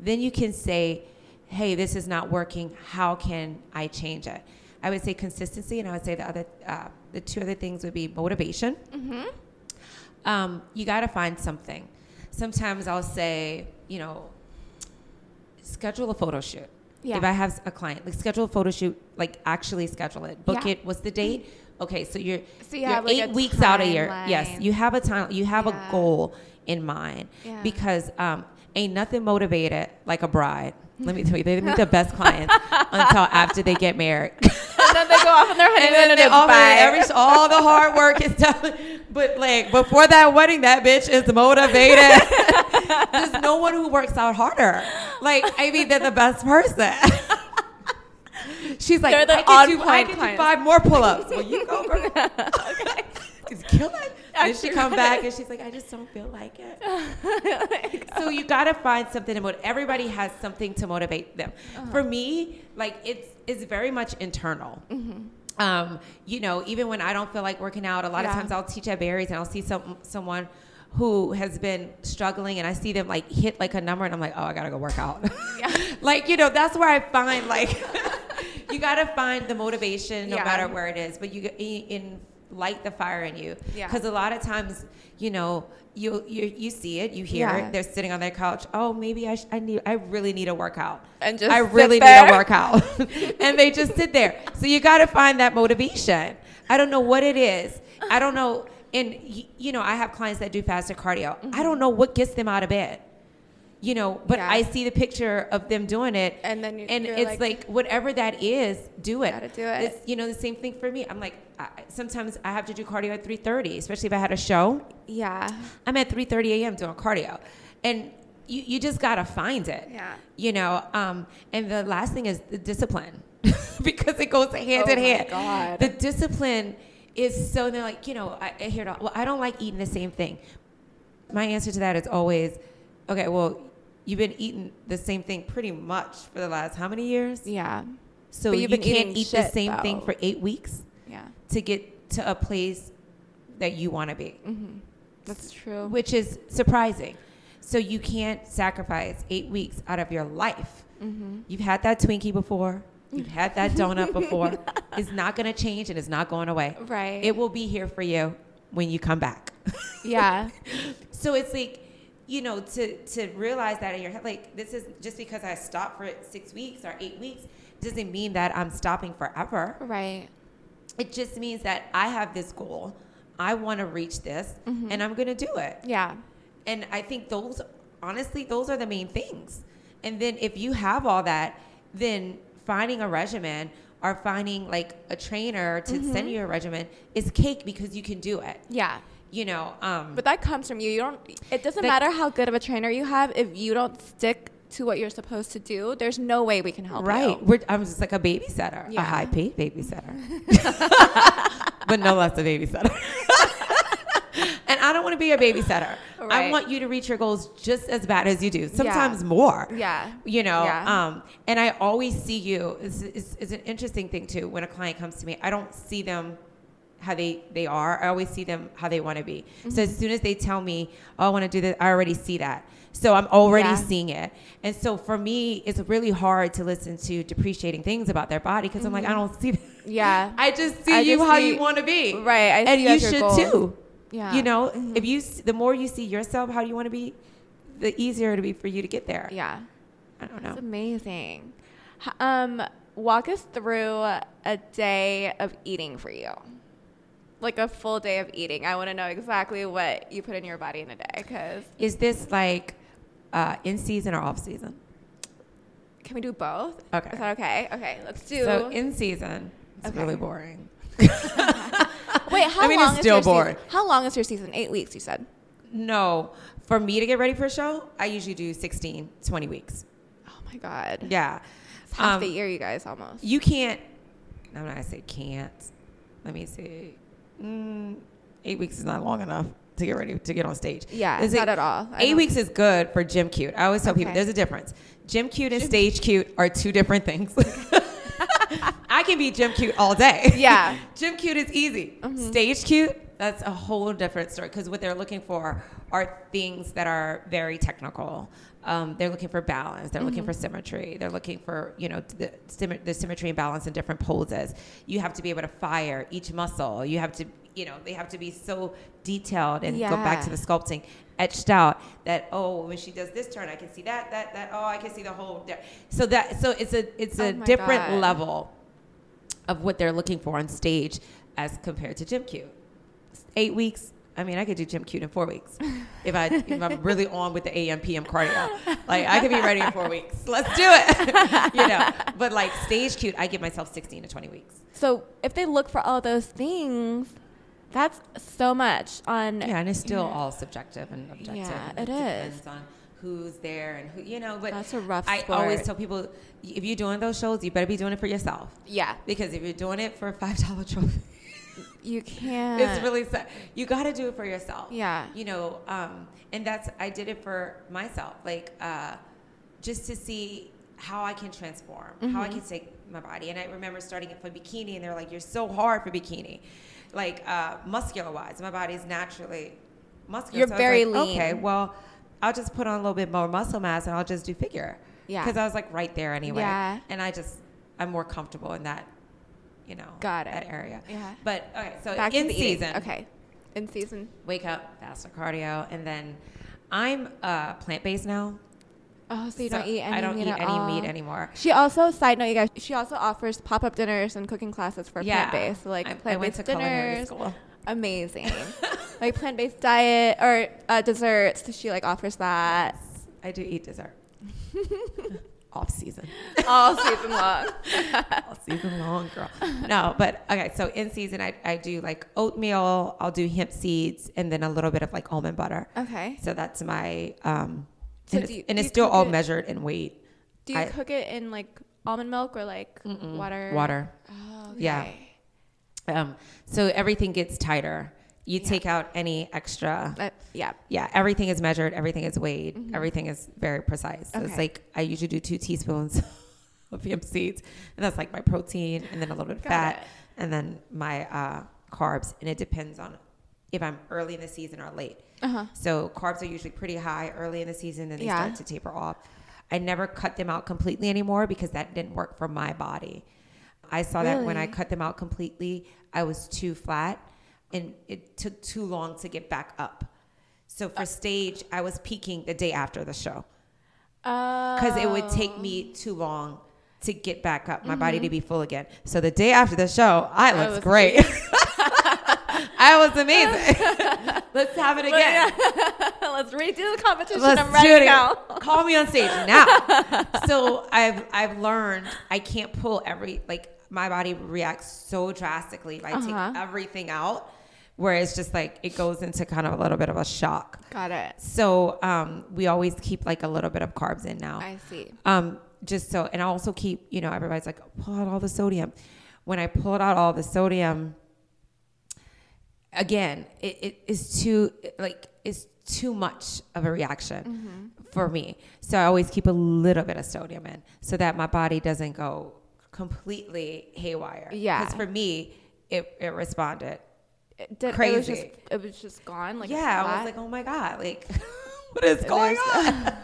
Then you can say, "Hey, this is not working. How can I change it?" I would say consistency, and I would say the 2 other things would be motivation. Mm-hmm. You got to find something. Sometimes I'll say, you know, schedule a photo shoot. Yeah. If I have a client, like schedule a photo shoot, like actually schedule it. Book it. What's the date? Okay, so you're have 8 like weeks out of your line. Yes, you have a time. You have a goal in mind because ain't nothing motivated like a bride. Let me tell you, they make the best clients until after they get married. And then they go off on their honeymoon and it's bye. All the hard work is done. But like before that wedding, that bitch is motivated. There's no one who works out harder. Like, I mean, they're the best person. She's like, I can do 5 more pull-ups. Well, you go, girl. Okay. Kill it. Then she come back and she's like, I just don't feel like it. So you gotta find something to motivate. Everybody has something to motivate them. For me, like it's very much internal. Mm-hmm. You know, even when I don't feel like working out, a lot of times I'll teach at Barry's and I'll see someone who has been struggling, and I see them like hit like a number, and I'm like, oh, I gotta go work out. Like, you know, that's where I find like you gotta find the motivation no matter where it is, but you in. light the fire in you. Because a lot of times, you know, you see it, you hear it. They're sitting on their couch. Oh, maybe I really need a workout. And just I really need a workout. And they just sit there. So you got to find that motivation. I don't know what it is. I don't know. And, you know, I have clients that do fasted cardio. Mm-hmm. I don't know what gets them out of bed. You know, but I see the picture of them doing it, and then it's like whatever that is, do it. Gotta do it. It's, you know, the same thing for me. I'm like, sometimes I have to do cardio at 3:30, especially if I had a show. Yeah, I'm at 3:30 a.m. doing cardio, and you just gotta find it. Yeah, you know. And the last thing is the discipline, because it goes hand in hand. Oh my God. The discipline is so. They're like, you know, I hear it all. Well, I don't like eating the same thing. My answer to that is always, okay, well, you've been eating the same thing pretty much for the last how many years? Yeah. So you can't eat the same thing for 8 weeks to get to a place that you want to be. Mm-hmm. That's true. Which is surprising. So you can't sacrifice 8 weeks out of your life. Mm-hmm. You've had that Twinkie before. You've had that donut before. It's not going to change and it's not going away. Right. It will be here for you when you come back. Yeah. So it's like, you know, to realize that in your head, like, this is just because I stopped for 6 weeks or 8 weeks doesn't mean that I'm stopping forever. Right. It just means that I have this goal. I want to reach this, mm-hmm. and I'm going to do it. Yeah. And I think those are the main things. And then if you have all that, then finding a regimen or finding, like, a trainer to mm-hmm. send you a regimen is cake because you can do it. Yeah. You know, but that comes from you. It doesn't matter how good of a trainer you have. If you don't stick to what you're supposed to do, there's no way we can help you. Right. I'm just like a babysitter, a high-paid babysitter, but no less a babysitter. And I don't want to be a babysitter. Right. I want you to reach your goals just as bad as you do, sometimes more. Yeah. You know, and I always see you. It's an interesting thing, too, when a client comes to me. I don't see them how they are. I always see them how they want to be. Mm-hmm. So as soon as they tell me, oh, I want to do this, I already see that. So I'm already seeing it. And so for me, it's really hard to listen to depreciating things about their body because mm-hmm. I'm like, I don't see that. Yeah. I just see how you want to be. Right. I see, and you should too. Yeah. You know, mm-hmm. if the more you see yourself how you want to be, the easier it'll be for you to get there. Yeah. I don't know. That's amazing. Walk us through a day of eating for you. Like a full day of eating. I want to know exactly what you put in your body in a day. Is this like in season or off season? Can we do both? Okay. Is that okay? Okay, let's do. So in season, it's really boring. Wait, how long is still your boring. Season? How long is your season? 8 weeks, you said. No, for me to get ready for a show, I usually do 16, 20 weeks. Oh my God. Yeah. It's half the year, you guys, almost. You can't. I'm not gonna say can't. Let me see. 8 weeks is not long enough to get ready to get on stage. Yeah, not at all. 8 weeks is good for gym cute. I always tell people there's a difference. Gym cute and stage cute are two different things. I can be gym cute all day. Yeah. Gym cute is easy. Mm-hmm. Stage cute, that's a whole different story because what they're looking for are things that are very technical. They're looking for balance. They're mm-hmm. looking for symmetry. They're looking for, you know, the symmetry and balance in different poses. You have to be able to fire each muscle. You have to, you know, they have to be so detailed and go back to the sculpting, etched out that, oh, when she does this turn, I can see that. Oh, I can see the whole. So it's a different level of what they're looking for on stage as compared to gym cute. 8 weeks. I mean, I could do gym cute in 4 weeks if I'm really on with the AM PM cardio. Like, I could be ready in 4 weeks. Let's do it, you know. But like stage cute, I give myself 16 to 20 weeks. So if they look for all those things, that's so much on. Yeah, and it's still all subjective and objective. Yeah, it is. Depends on who's there and who, you know. But that's a rough sport. I always tell people, if you're doing those shows, you better be doing it for yourself. Yeah. Because if you're doing it for a $5 trophy. You can't. It's really sad. You got to do it for yourself. Yeah. You know, and I did it for myself, like just to see how I can transform, mm-hmm. how I can take my body. And I remember starting it for bikini, and they're like, "You're so hard for bikini," like muscular-wise. My body's naturally muscular. You're so very lean. Okay, well, I'll just put on a little bit more muscle mass, and I'll just do figure. Yeah. Because I was like right there anyway. Yeah. And I'm more comfortable in that you know, got it. That area. Yeah. But okay, so back in season. Eating. Okay. In season. Wake up, faster cardio, and then I'm plant-based now. Oh, so you don't eat any meat? I don't eat any meat anymore. She also, side note, you guys, she also offers pop-up dinners and cooking classes for plant-based. So, like, I went to culinary school. Amazing. Like, plant-based diet or desserts. So she, like, offers that. Yes, I do eat dessert. Off season. All season long. All season long, girl. No, but, okay, so in season, I do, like, oatmeal. I'll do hemp seeds and then a little bit of, like, almond butter. Okay. So that's my... So it's still all measured in weight. Do you cook it in like almond milk or like water? Water. Oh, okay. Yeah. So everything gets tighter. You take out any extra. Yeah. Everything is measured. Everything is weighed. Mm-hmm. Everything is very precise. So it's like I usually do 2 teaspoons of hemp seeds, and that's like my protein, and then a little bit of fat, and then my carbs. And it depends on if I'm early in the season or late. Uh-huh. So carbs are usually pretty high early in the season, then they start to taper off. I never cut them out completely anymore because that didn't work for my body. I saw that when I cut them out completely, I was too flat and it took too long to get back up. So for stage, I was peaking the day after the show because it would take me too long to get back up, my body to be full again. So the day after the show, I looked great. I was amazing. Let's have it again. Let's redo the competition. I'm ready now. Call me on stage now. So I've learned I can't pull my body reacts so drastically. If I take everything out, where it's just like it goes into kind of a little bit of a shock. Got it. So we always keep like a little bit of carbs in now. I see. Just so, and I also keep, you know, everybody's like, pull out all the sodium. When I pulled out all the sodium, again, it's too much of a reaction for me. So I always keep a little bit of sodium in so that my body doesn't go completely haywire. Yeah. Because for me, it responded crazy. It was just gone. Like I was like, oh my God, like what is going on?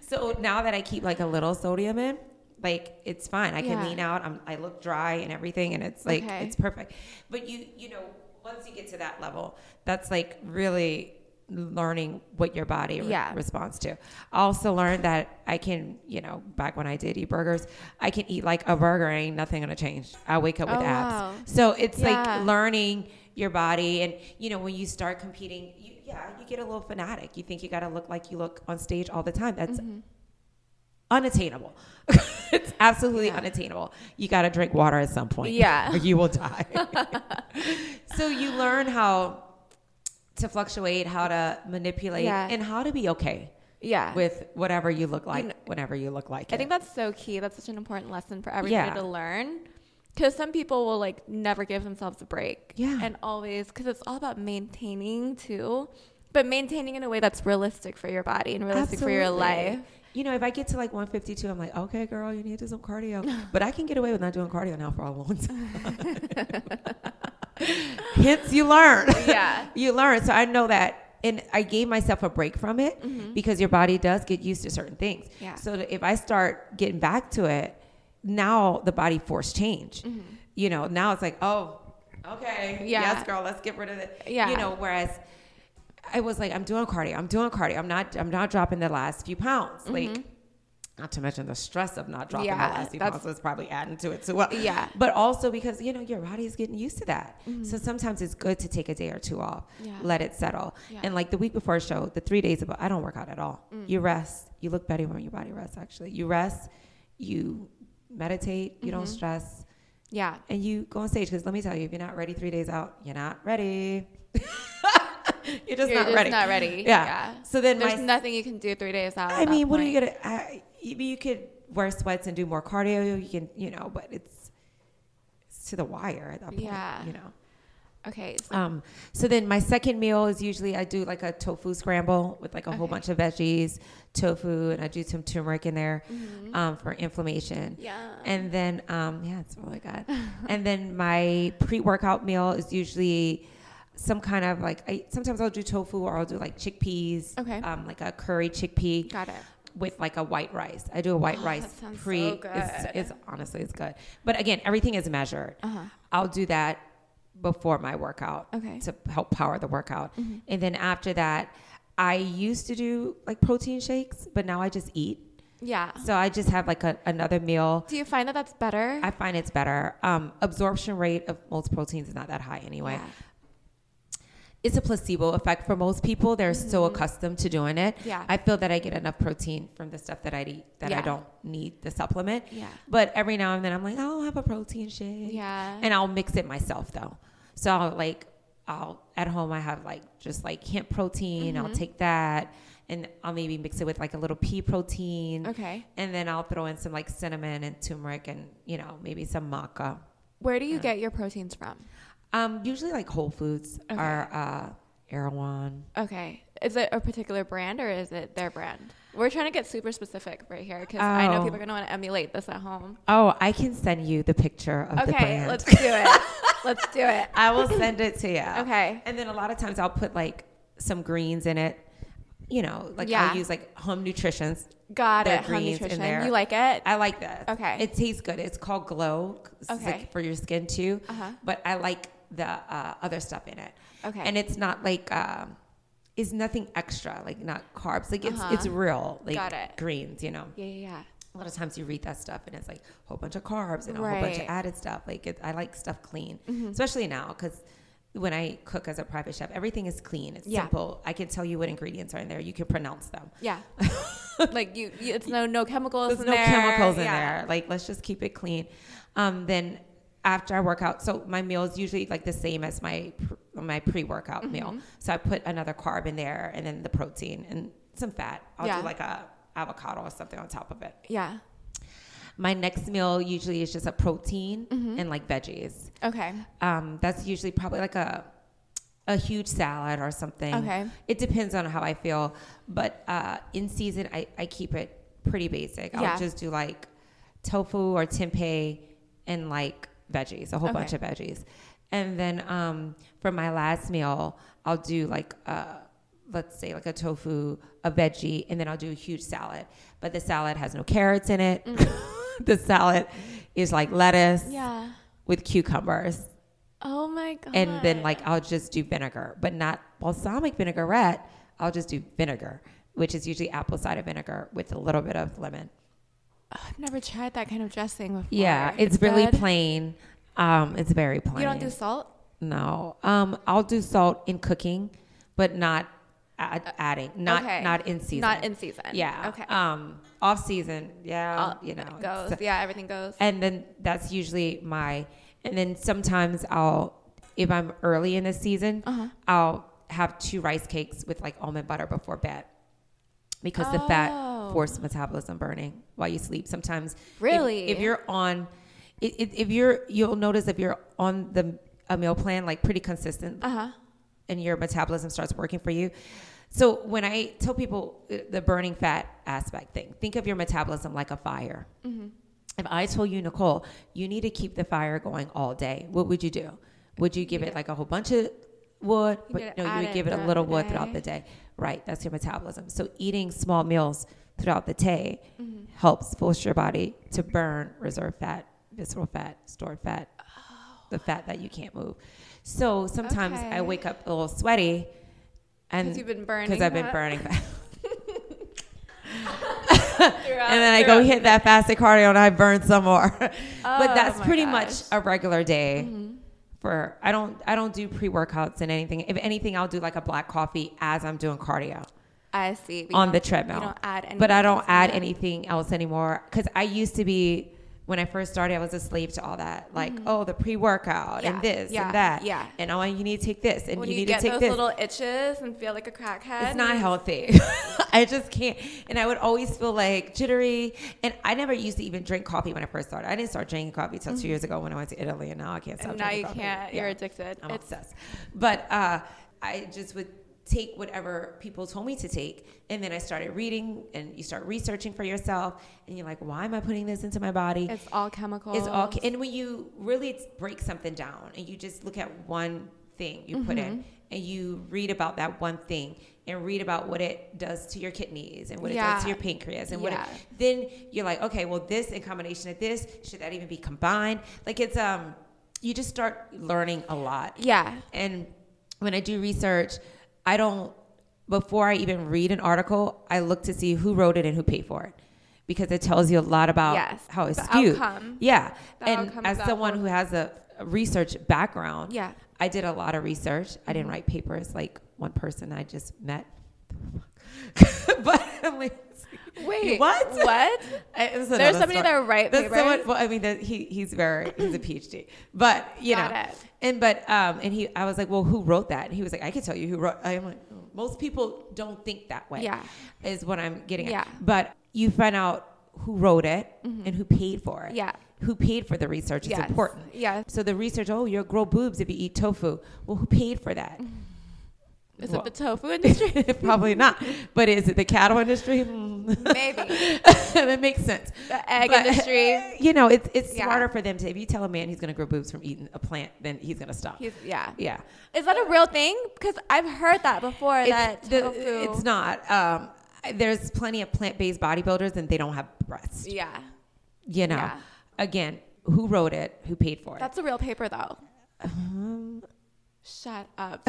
So now that I keep like a little sodium in, like it's fine. I can lean out. I look dry and everything, and it's like it's perfect. But you know. Once you get to that level, that's like really learning what your body responds to. I also learned that I can, you know, back when I did eat burgers, I can eat like a burger and ain't nothing going to change. I wake up with abs. Wow. So it's like learning your body. And, you know, when you start competing, you get a little fanatic. You think you got to look like you look on stage all the time. That's unattainable. It's absolutely unattainable. You got to drink water at some point. Yeah. Or you will die. So you learn how to fluctuate, how to manipulate, and how to be okay with whatever you look like, whenever you look like it. I think that's so key. That's such an important lesson for everybody to learn. Because some people will like never give themselves a break. Yeah. And always, because it's all about maintaining too, but maintaining in a way that's realistic for your body and realistic for your life. You know, if I get to like 152, I'm like, okay, girl, you need to do some cardio. But I can get away with not doing cardio now for a long time. Hence, you learn. Yeah. You learn. So I know that. And I gave myself a break from it because your body does get used to certain things. Yeah. So if I start getting back to it, now the body force change. Mm-hmm. You know, now it's like, oh, okay. Yeah. Yes, girl, let's get rid of it. Yeah. You know, whereas... I was like, I'm doing cardio. I'm not dropping the last few pounds. Mm-hmm. Like, not to mention the stress of not dropping the last few pounds was probably adding to it too. Well, yeah. But also because, you know, your body is getting used to that. Mm-hmm. So sometimes it's good to take a day or two off, let it settle. Yeah. And like the week before a show, the 3 days ago, I don't work out at all. Mm. You rest. You look better when your body rests, actually. You rest, you meditate, you don't stress. Yeah. And you go on stage because let me tell you, if you're not ready 3 days out, you're not ready. You're just not ready. Yeah. So then there's nothing you can do 3 days out. I mean, what are you gonna? You could wear sweats and do more cardio. You can, you know, but it's to the wire at that point. Yeah. You know. Okay. So. So then my second meal is usually I do like a tofu scramble with like a whole bunch of veggies, tofu, and I do some turmeric in there for inflammation. Yeah. And then it's really good. And then my pre-workout meal is usually. Some kind of like sometimes I'll do tofu or I'll do like chickpeas, like a curry chickpea. Got it. with like a white rice. I do a white rice that sounds so good. It's honestly good. But again, everything is measured. Uh-huh. I'll do that before my workout to help power the workout. Mm-hmm. And then after that, I used to do like protein shakes, but now I just eat. Yeah. So I just have like another meal. Do you find that that's better? I find it's better. Absorption rate of most proteins is not that high anyway. Yeah. It's a placebo effect for most people. They're so accustomed to doing it. Yeah. I feel that I get enough protein from the stuff that I eat that I don't need the supplement. Yeah. But every now and then I'm like, I'll have a protein shake. Yeah. And I'll mix it myself though. So I'll at home I have just hemp protein. Mm-hmm. I'll take that. And I'll maybe mix it with like a little pea protein. Okay. And then I'll throw in some like cinnamon and turmeric and, maybe some maca. Where do you get your proteins from? Usually like Whole Foods or Erewhon. Okay. Is it a particular brand or is it their brand? We're trying to get super specific right here because I know people are going to want to emulate this at home. Oh, I can send you the picture of the brand. Okay, let's do it. I will send it to you. Okay. And then a lot of times I'll put like some greens in it. I'll use like Home Nutrition. Got it. Home Nutrition. You like it? I like that. Okay. It tastes good. It's called Glow. It's like for your skin too. Uh-huh. But I like the other stuff in it. Okay. And it's not like, it's nothing extra, like not carbs. Like it's real, like Got it. Greens, Yeah. A lot of times you read that stuff and it's like a whole bunch of carbs and a whole bunch of added stuff. Like I like stuff clean, especially now because when I cook as a private chef, everything is clean. It's simple. I can tell you what ingredients are in there. You can pronounce them. Yeah. It's no chemicals in there. There's no chemicals in there. Like, let's just keep it clean. Then after I work out, so my meal is usually like the same as my pre-workout meal. So I put another carb in there and then the protein and some fat. I'll do like a avocado or something on top of it. Yeah. My next meal usually is just a protein and like veggies. Okay. That's usually probably like a huge salad or something. Okay. It depends on how I feel. But in season, I keep it pretty basic. Yeah. I'll just do like tofu or tempeh and like veggies, a whole bunch of veggies. And then for my last meal, I'll do like let's say like a tofu, a veggie, and then I'll do a huge salad. But the salad has no carrots in it. Mm. The salad is like lettuce with cucumbers. Oh my God. And then like I'll just do vinegar, but not balsamic vinaigrette. I'll just do vinegar, which is usually apple cider vinegar with a little bit of lemon. Oh, I've never tried that kind of dressing before. Yeah, it's really plain. It's very plain. You don't do salt? No. I'll do salt in cooking, but not adding. Not in season. Not in season. Yeah. Okay. Off season, it goes. Everything goes. And then that's usually and then sometimes if I'm early in the season, I'll have 2 rice cakes with like almond butter before bed because the fat forces metabolism burning while you sleep. Sometimes, really, if you're on, you'll notice if you're on a meal plan like pretty consistent, and your metabolism starts working for you. So when I tell people the burning fat aspect thing, think of your metabolism like a fire. Mm-hmm. If I told you, Nicole, you need to keep the fire going all day, what would you do? Would you give it like a whole bunch of wood? You would give it a little wood throughout the day. Right, that's your metabolism. So eating small meals throughout the day helps force your body to burn reserve fat, visceral fat, stored fat, the fat that you can't move. So sometimes I wake up a little sweaty. Because you've been burning fat. Because I've been burning fat. And then I go hit that fasted cardio and I burn some more. But that's pretty much a regular day. Mm-hmm. I don't do pre-workouts and anything. If anything, I'll do like a black coffee as I'm doing cardio. I see. On the treadmill. You don't add anything. But I don't add anything else anymore. Because I used to be, when I first started, I was a slave to all that. Like, the pre-workout and this and that. Yeah. And you need to take this and you need to take this. When you get those little itches and feel like a crackhead. It's not healthy. I just can't. And I would always feel like jittery. And I never used to even drink coffee when I first started. I didn't start drinking coffee until 2 years ago when I went to Italy. And now I can't stop drinking coffee. Now you can't. Yeah. You're addicted. I'm obsessed. But I just would take whatever people told me to take. And then I started reading and you start researching for yourself and you're like, why am I putting this into my body? It's all chemicals. And when you really break something down and you just look at one thing you put in, and you read about that one thing and read about what it does to your kidneys and what it does to your pancreas and what it, then you're like, okay, well, this in combination with this, should that even be combined? Like, it's you just start learning a lot. Yeah. And when I do research, I don't, before I even read an article, I look to see who wrote it and who paid for it, because it tells you a lot about how it's skewed. Outcome. Yeah. The and as someone who has a research background, I did a lot of research. I didn't write papers like one person I just met. But I'm like, wait, what? There's somebody that write papers. Someone, well, I mean, he's a PhD, but you know, I was like, well, who wrote that? And he was like, I can tell you who wrote. I'm like, most people don't think that way. Yeah, is what I'm getting at. Yeah. But you find out who wrote it and who paid for it. Yeah. Who paid for the research is important. Yeah. So the research, oh, you'll grow boobs if you eat tofu. Well, who paid for that? Is it the tofu industry? Probably not. But is it the cattle industry? Maybe. That makes sense. The egg industry. You know, it's smarter for them to, if you tell a man he's going to grow boobs from eating a plant, then he's going to stop. Yeah. Is that a real thing? Because I've heard that before, tofu. It's not. There's plenty of plant-based bodybuilders and they don't have breasts. Yeah. You know. Yeah. Again, who wrote it? Who paid for it? That's a real paper, though. Shut up.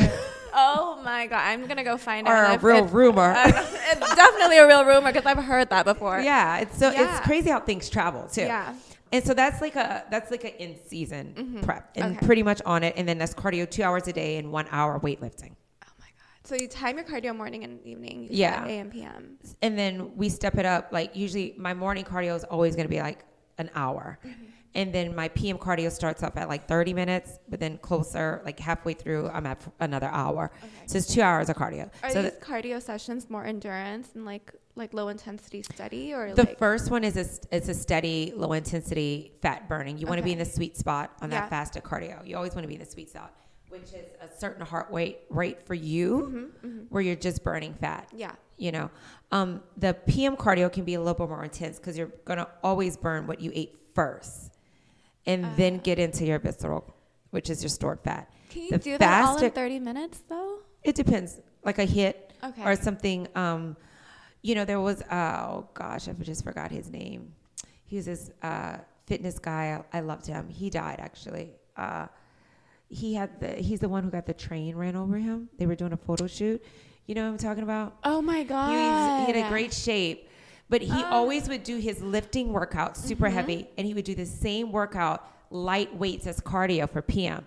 Oh, my God. I'm going to go find out. Or a real rumor. It's definitely a real rumor because I've heard that before. Yeah. It's crazy how things travel, too. Yeah. And so that's like a in-season prep and pretty much on it. And then that's cardio 2 hours a day and 1 hour weightlifting. Oh, my God. So you time your cardio morning and evening. Yeah. A.m. p.m. And then we step it up. Like, usually my morning cardio is always going to be like an hour. And then my PM cardio starts off at like 30 minutes, but then closer, like halfway through, I'm at another hour. Okay. So it's 2 hours of cardio. Are these cardio sessions more endurance and like low intensity steady? Or the first one is it's a steady, low intensity fat burning. You want to be in the sweet spot on that fasted cardio. You always want to be in the sweet spot, which is a certain heart rate for you where you're just burning fat. Yeah. You know, the PM cardio can be a little bit more intense because you're going to always burn what you ate first and then get into your visceral, which is your stored fat. Can you do that all in 30 minutes, though? It depends, like a hit or something. You know, there was, I just forgot his name. He was this fitness guy. I loved him. He died, actually. He's the one who got the train ran over him. They were doing a photo shoot. You know what I'm talking about? Oh, my God. He had a great shape. But he always would do his lifting workout super heavy, and he would do the same workout, light weights as cardio for PM.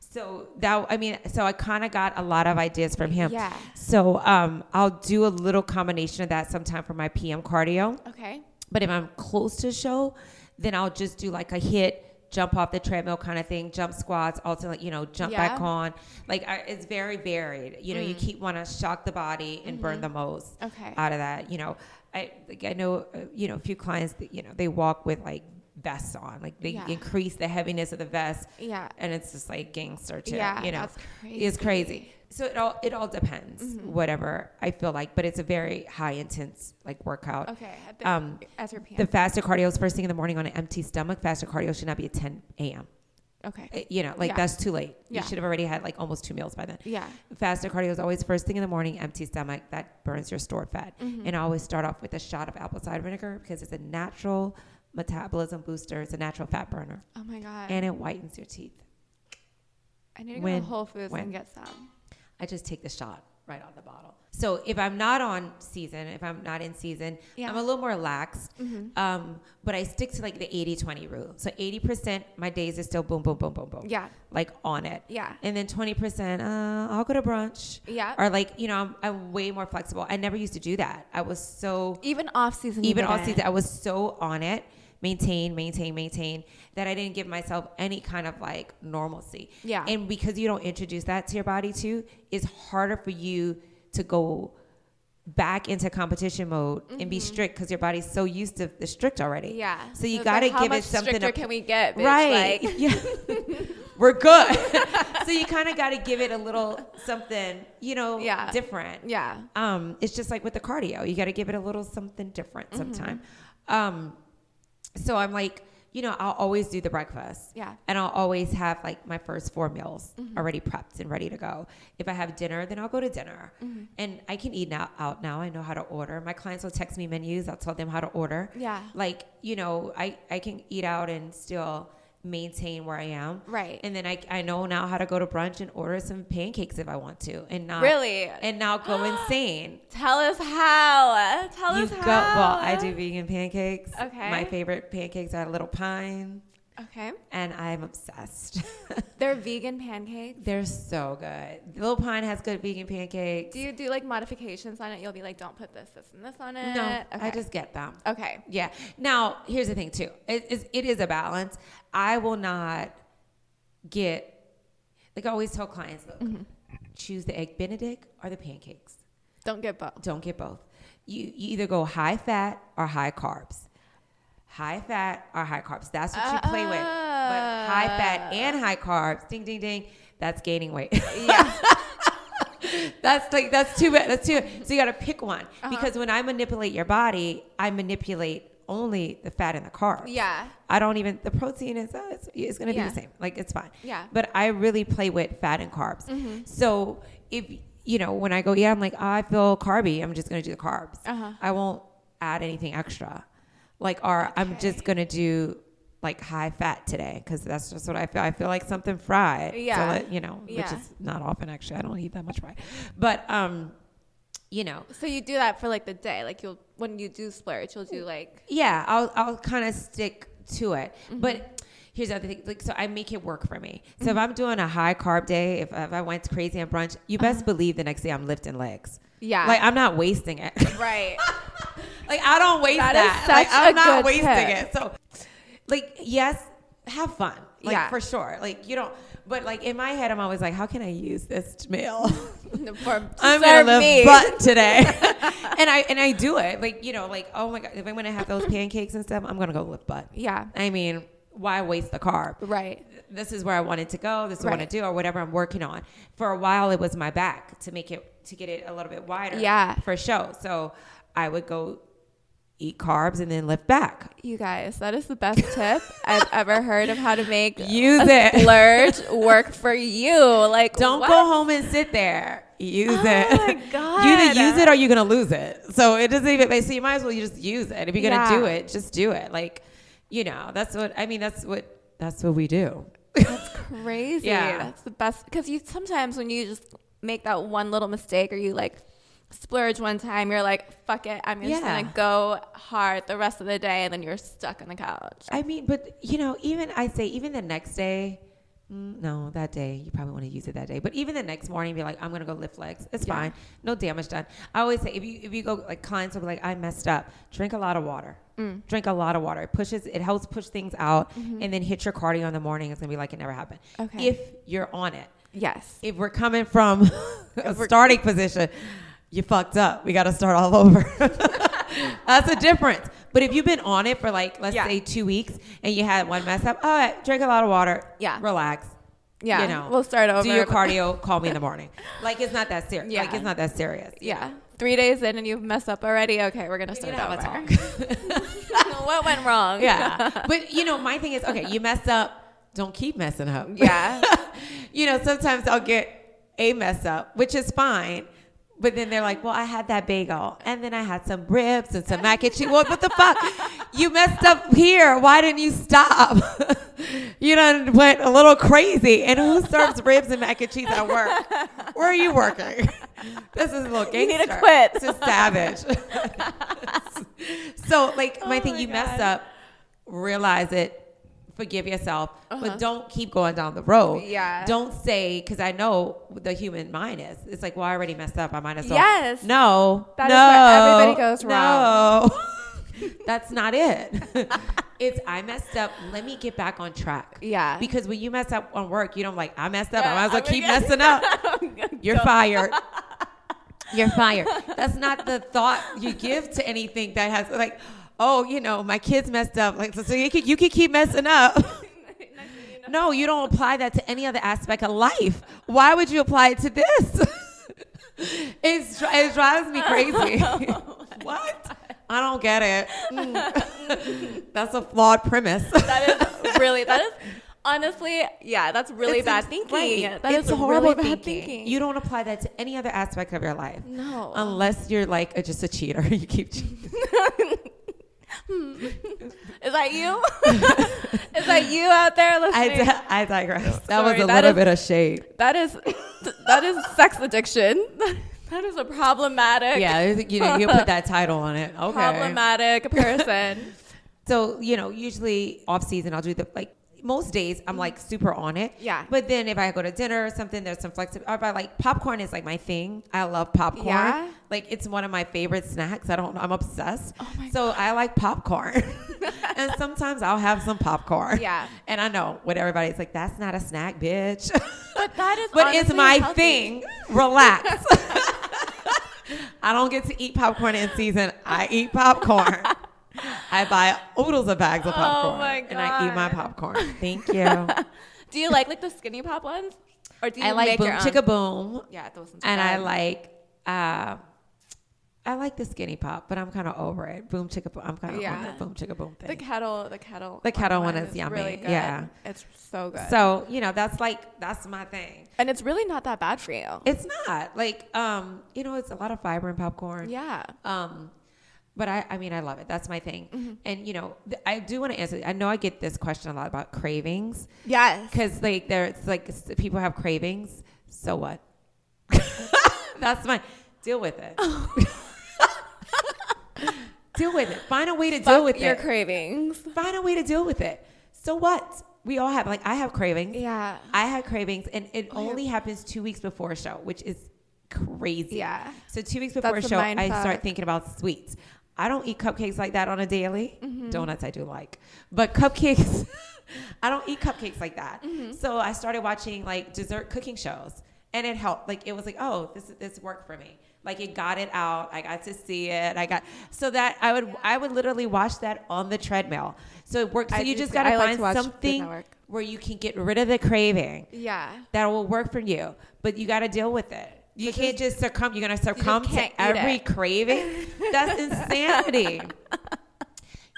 So I kind of got a lot of ideas from him. Yeah. So I'll do a little combination of that sometime for my PM cardio. Okay. But if I'm close to a show, then I'll just do like a hit, jump off the treadmill kind of thing, jump squats, also jump back on. It's very varied. You keep wanting to shock the body and burn the most out of that. I know, a few clients that, they walk with like vests on, like they increase the heaviness of the vest. Yeah. And it's just like gangster too, That's crazy. It's crazy. So it all depends, whatever I feel like, but it's a very high intense workout. Okay. As your PM. The faster cardio is first thing in the morning on an empty stomach. Faster cardio should not be at 10 a.m. Okay. That's too late. Yeah. You should have already had almost two meals by then. Yeah. Faster cardio is always first thing in the morning, empty stomach. That burns your stored fat. And I always start off with a shot of apple cider vinegar because it's a natural metabolism booster. It's a natural fat burner. Oh my God. And it whitens your teeth. I need to go to Whole Foods and get some. I just take the shot right on the bottle. So if I'm not in season, I'm a little more relaxed. But I stick to the 80-20 rule. So 80% my days are still boom, boom, boom, boom, boom. Yeah. On it. Yeah. And then 20%, I'll go to brunch. Yeah. Or I'm way more flexible. I never used to do that. I was so. Even off season, I was so on it. maintain that I didn't give myself any kind of normalcy. Yeah. And because you don't introduce that to your body too, it's harder for you to go back into competition mode and be strict because your body's so used to the strict already. Yeah. So you got to give it something. How much stricter can we get, bitch? Right. We're good. So you kind of got to give it a little something, different. Yeah. It's just like with the cardio, you got to give it a little something different sometime. So I'm you know, I'll always do the breakfast. Yeah. And I'll always have like my first four meals mm-hmm. already prepped and ready to go. If I have dinner, then I'll go to dinner. Mm-hmm. And I can eat out now. I know how to order. My clients will text me menus. I'll tell them how to order. Yeah. Like, you know, I can eat out and still maintain where I am. Right. And then I know now how to go to brunch and order some pancakes if I want to and not really and not go insane. Tell us how. Tell us how. Well, I do vegan pancakes. Okay. My favorite pancakes are Little Pine. Okay. And I'm obsessed. They're vegan pancakes? They're so good. Little Pine has good vegan pancakes. Do you do like modifications on it? You'll be like, don't put this, this, and this on it? No, okay. I just get them. Okay. Yeah. Now, here's the thing too. It is a balance. I will not get, like I always tell clients, look, mm-hmm. choose the egg benedict or the pancakes. Don't get both. Don't get both. You either go high fat or high carbs. High fat or high carbs. That's what you play with. But high fat and high carbs, ding, ding, ding, that's gaining weight. Yeah. That's too bad. That's too bad. So you got to pick one. Uh-huh. Because when I manipulate your body, I manipulate only the fat and the carbs. Yeah. I don't even, the protein is, it's going to be the same. Like, it's fine. Yeah. But I really play with fat and carbs. Mm-hmm. So if, you know, when I go, I'm like, I feel carby. I'm just going to do the carbs. Uh-huh. I won't add anything extra. Like, or I'm just going to do, like, high fat today because that's just what I feel. I feel like something fried. Yeah. So, you know, which is not often, actually. I don't eat that much fried. But, you know. So you do that for, like, the day. Like, you'll when you do splurge, you'll do, like. Yeah, I'll kind of stick to it. Mm-hmm. But here's the other thing. Like, so I make it work for me. So if I'm doing a high-carb day, if I went crazy on brunch, you best believe the next day I'm lifting legs. Yeah. Like, I'm not wasting it. Right. Like, I don't waste that. Like, I'm not wasting it. So, like, yes, have fun. Like, for sure. Like, you don't. But, like, in my head, I'm always like, how can I use this meal? I'm going to live butt today. and I do it. Like, you know, like, oh, my God. If I'm going to have those pancakes and stuff, I'm going to go live butt. Yeah. I mean, why waste the carb? Right. This is where I wanted to go. This is what I want to do or whatever I'm working on. For a while, it was my back to get it a little bit wider. Yeah. For show. So I would go eat carbs and then lift back. You guys, that is the best tip I've ever heard of how to make splurge work for you. Like, don't go home and sit there. Use it. Oh my God. You either use it or you're gonna lose it. So it doesn't even. So you might as well just use it. If you're gonna do it, just do it. Like, you know, that's what I mean. That's what we do. That's crazy. Yeah, that's the best. Because you sometimes when you just make that one little mistake or you like. Splurge one time, you're like, fuck it, I'm just gonna go hard the rest of the day, and then you're stuck on the couch. I mean, but you know, even the next day, no, that day, you probably want to use it that day, but even the next morning, be like, I'm gonna go lift legs, it's fine, no damage done. I always say, if you go, like, clients will be like, I messed up, drink a lot of water. Drink a lot of water. It helps push things out, and then hit your cardio in the morning. It's gonna be like it never happened. Okay. If you're on it, yes. If we're coming from a starting position. You fucked up. We got to start all over. That's a difference. But if you've been on it for like, let's say 2 weeks and you had one mess up, all right, drink a lot of water. Yeah. Relax. Yeah. You know, we'll start over. Do your cardio. Call me in the morning. Like, it's not that serious. Yeah. Like, it's not that serious. Yeah. 3 days in and you've messed up already. Okay. We're going to start over. What went wrong? Yeah. But you know, my thing is, okay, you messed up. Don't keep messing up. Yeah. You know, sometimes I'll get a mess up, which is fine. But then they're like, well, I had that bagel. And then I had some ribs and some mac and cheese. Well, what the fuck? You messed up here. Why didn't you stop? You done went a little crazy. And who serves ribs and mac and cheese at work? Where are you working? This is a little gangster. You need to quit. It's just savage. So, like, my thing, you messed up. Realize it. Forgive yourself, but don't keep going down the road. Yeah. Don't say, because I know the human mind is. It's like, well, I already messed up. I might as well. Yes. No. That is where everybody goes wrong. No. That's not it. It's, I messed up. Let me get back on track. Yeah. Because when you mess up on work, you don't like, I messed up. I might as well keep messing up. You're fired. You're fired. That's not the thought you give to anything that has, like, oh, you know, my kids messed up. Like, so you can keep messing up. No, you don't apply that to any other aspect of life. Why would you apply it to this? It drives me crazy. Oh, what? God. I don't get it. That's a flawed premise. Honestly, that's really bad thinking. It's horrible bad thinking. You don't apply that to any other aspect of your life. No. Unless you're like just a cheater. You keep cheating. Is that you? Is that you out there listening? I digress. Sorry, that was a little bit of shade. That is sex addiction. That is a problematic. Yeah, you put that title on it. Okay. Problematic person. So, usually off season, I'll do most days I'm super on it. Yeah. But then if I go to dinner or something, there's some flexibility. Or if I popcorn is my thing. I love popcorn. Yeah. It's one of my favorite snacks. I don't know. I'm obsessed. Oh my God. I like popcorn. And sometimes I'll have some popcorn. Yeah. And I know what everybody's like, that's not a snack, bitch. But that is but it's my healthy thing. Relax. I don't get to eat popcorn in season. I eat popcorn. I buy oodles of bags of popcorn. Oh my God. And I eat my popcorn. Thank you. Do you like the skinny pop ones? Or do you make Boom your own? Chicka Boom. Yeah, those ones. And I like the skinny pop, but I'm kind of over it. Boom Chicka Boom. I'm kind of on that Boom Chicka Boom thing. The kettle one is yummy. Really good. Yeah, it's so good. So that's my thing. And it's really not that bad for you. It's not it's a lot of fiber in popcorn. Yeah. But I love it. That's my thing. Mm-hmm. And, I do want to answer. I know I get this question a lot about cravings. Yes. Because, people have cravings. So what? That's my... Deal with it. Deal with it. Find a way to deal with your cravings. Find a way to deal with it. So what? We all have... I have cravings. Yeah. I had cravings. And it only happens 2 weeks before a show, which is crazy. Yeah. So 2 weeks before a show, I start thinking about sweets. I don't eat cupcakes like that on a daily. Mm-hmm. Donuts I do like. But cupcakes, I don't eat cupcakes like that. Mm-hmm. So I started watching dessert cooking shows and it helped. It was this worked for me. It got it out. I got to see it. I would literally watch that on the treadmill. So it works. So you just got to find something where you can get rid of the craving. Yeah. That will work for you, but you got to deal with it. You can't just succumb. You're going to succumb to every craving. That's insanity.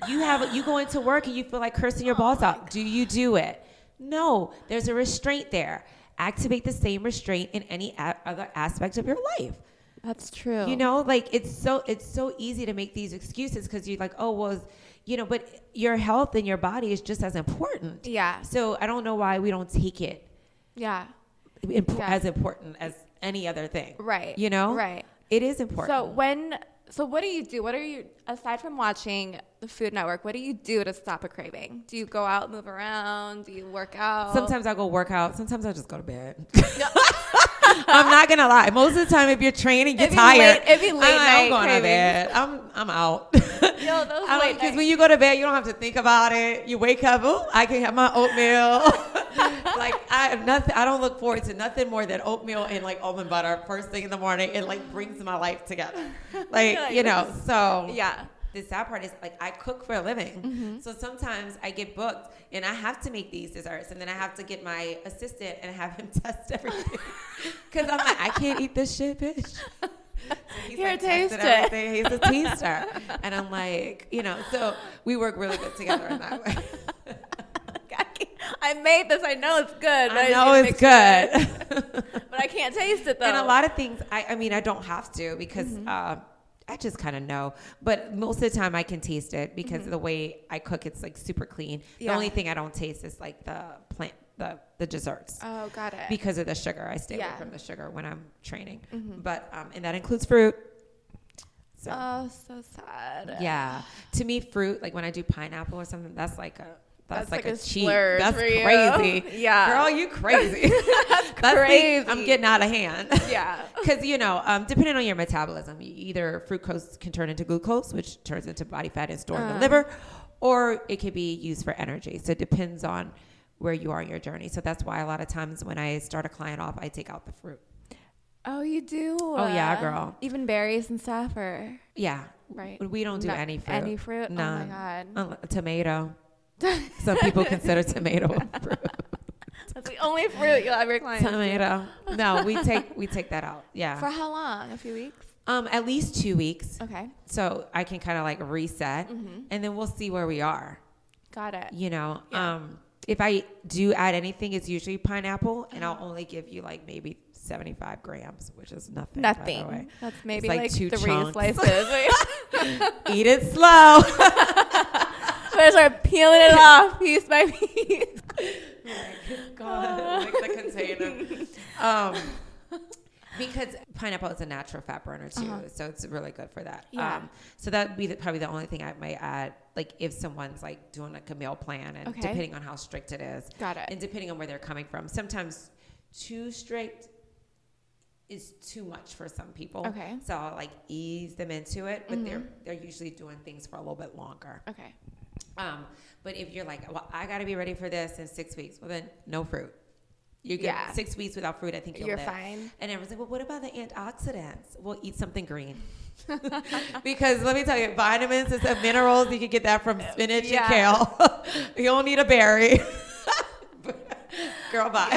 You go into work and you feel like cursing your balls out. Do you do it? No. There's a restraint there. Activate the same restraint in any other aspect of your life. That's true. It's so easy to make these excuses because you're but your health and your body is just as important. Yeah. So I don't know why we don't take it. Yeah. As important as any other thing. Right. Right. It is important. So what do you do? What are you, aside from watching the Food Network, what do you do to stop a craving? Do you go out, move around? Do you work out? Sometimes I go work out. Sometimes I just go to bed. No. I'm not going to lie. Most of the time, if you're training, you're tired. If you're late I'm going to bed. I'm out. Yo, those late nights. Because when you go to bed, you don't have to think about it. You wake up, oh, I can have my oatmeal. I have nothing. I don't look forward to nothing more than oatmeal and almond butter first thing in the morning. It brings my life together. So yeah. The sad part is I cook for a living. Mm-hmm. So sometimes I get booked and I have to make these desserts and then I have to get my assistant and have him test everything because I'm I can't eat this shit, bitch. So he's taste it. He's a taster, and I'm So we work really good together in that way. I made this. I know it's good. But I know it's good. But I can't taste it, though. And a lot of things, I don't have to because mm-hmm. I just kind of know. But most of the time I can taste it because mm-hmm. the way I cook, it's super clean. Yeah. The only thing I don't taste is the plant, the desserts. Oh, got it. Because of the sugar. I stay away from the sugar when I'm training. Mm-hmm. But and that includes fruit. So, oh, so sad. Yeah. To me, fruit, when I do pineapple or something, that's a cheat. That's crazy. Yeah. Girl, you crazy. That's crazy. I'm getting out of hand. Yeah. Because, depending on your metabolism, either fructose can turn into glucose, which turns into body fat and stored in the liver, or it could be used for energy. So it depends on where you are in your journey. So that's why a lot of times when I start a client off, I take out the fruit. Oh, you do? Oh, yeah, girl. Even berries and stuff? Or... Yeah. Right. We don't do any fruit. Any fruit? None. Oh, my God. Tomato. Some people consider tomato a fruit. That's the only fruit you'll ever climb. Tomato. No, we take that out. Yeah. For how long? A few weeks? At least 2 weeks. Okay. So I can kind of like reset, mm-hmm. and then we'll see where we are. Got it. You know, yeah. If I do add anything, it's usually pineapple, and I'll only give you like maybe 75 grams, which is nothing. Nothing. By the way. That's maybe it's like 2 slices. Eat it slow. So I start peeling it off piece by piece. Oh my God. Like the container. Because pineapple is a natural fat burner too, uh-huh. so it's really good for that. Yeah. So that would be probably the only thing I might add, like if someone's like doing like a meal plan, and okay. depending on how strict it is. Got it. And depending on where they're coming from. Sometimes too strict is too much for some people. Okay. So I'll like ease them into it, but mm-hmm. they're usually doing things for a little bit longer. Okay. But if you're like, well, I got to be ready for this in 6 weeks, well then no fruit. You get 6 weeks without fruit, I think you're fine. And everyone's like, well, what about the antioxidants? Well, eat something green. Because let me tell you, vitamins and stuff, minerals, you can get that from spinach and kale. You don't need a berry. Girl, bye.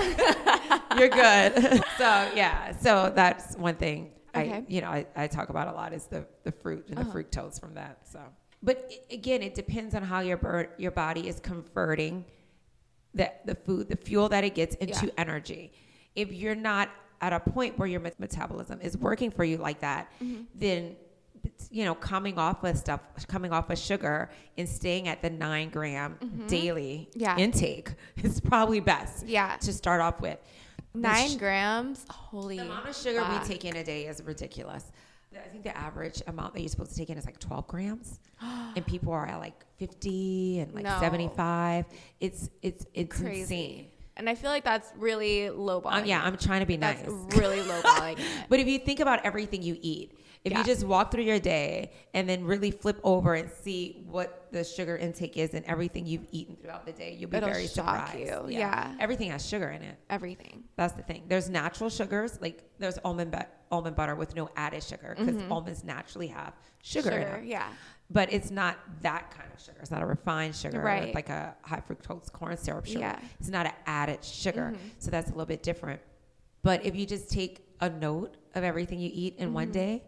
You're good. So, yeah. So that's one thing I talk about a lot is the fruit and the fructose from that. So, but again, it depends on how your body is converting the food, the fuel that it gets into energy. If you're not at a point where your metabolism is working for you like that, mm-hmm. then coming off with sugar and staying at the 9 gram mm-hmm. daily intake is probably best to start off with. 9 grams? Holy The amount of sugar we take in a day is ridiculous. I think the average amount that you're supposed to take in is like 12 grams. And people are at like 50 and like 75. It's crazy. Insane. And I feel like that's really lowballing. I'm trying to be nice. That's really lowballing. But if you think about everything you eat, if you just walk through your day and then really flip over and see what the sugar intake is and everything you've eaten throughout the day, you'll be very surprised. It'll shock you. Yeah. Everything has sugar in it. Everything. That's the thing. There's natural sugars. Like there's almond butter with no added sugar because mm-hmm. almonds naturally have sugar in it. Yeah. But it's not that kind of sugar. It's not a refined sugar, right. Like a high fructose corn syrup sugar. Yeah. It's not an added sugar. Mm-hmm. So that's a little bit different. But if you just take a note of everything you eat in mm-hmm. one day,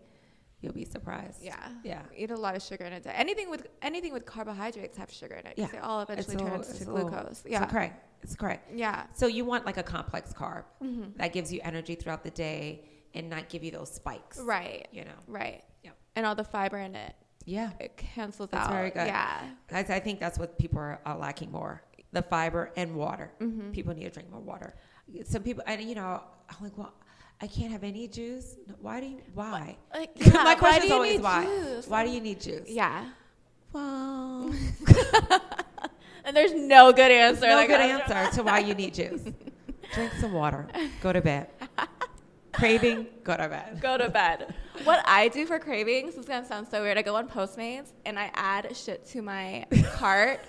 you'll be surprised. Yeah. Yeah. Eat a lot of sugar in a day. Anything with carbohydrates have sugar in it. Yeah. They all eventually turns to glucose. Yeah. It's correct. Yeah. So you want like a complex carb mm-hmm. that gives you energy throughout the day and not give you those spikes. Right. You know. Right. Yeah. And all the fiber in it. Yeah. It cancels out. That's very good. Yeah. I think that's what people are lacking more. The fiber and water. Mm-hmm. People need to drink more water. Some people, and I'm like, well, I can't have any juice. Why? Like, yeah, my question is always why. Juice? Why do you need juice? Yeah. Well. And there's no good answer. No good answer to why you need juice. Drink some water. Go to bed. Craving, go to bed. Go to bed. What I do for cravings, this is going to sound so weird. I go on Postmates and I add shit to my cart.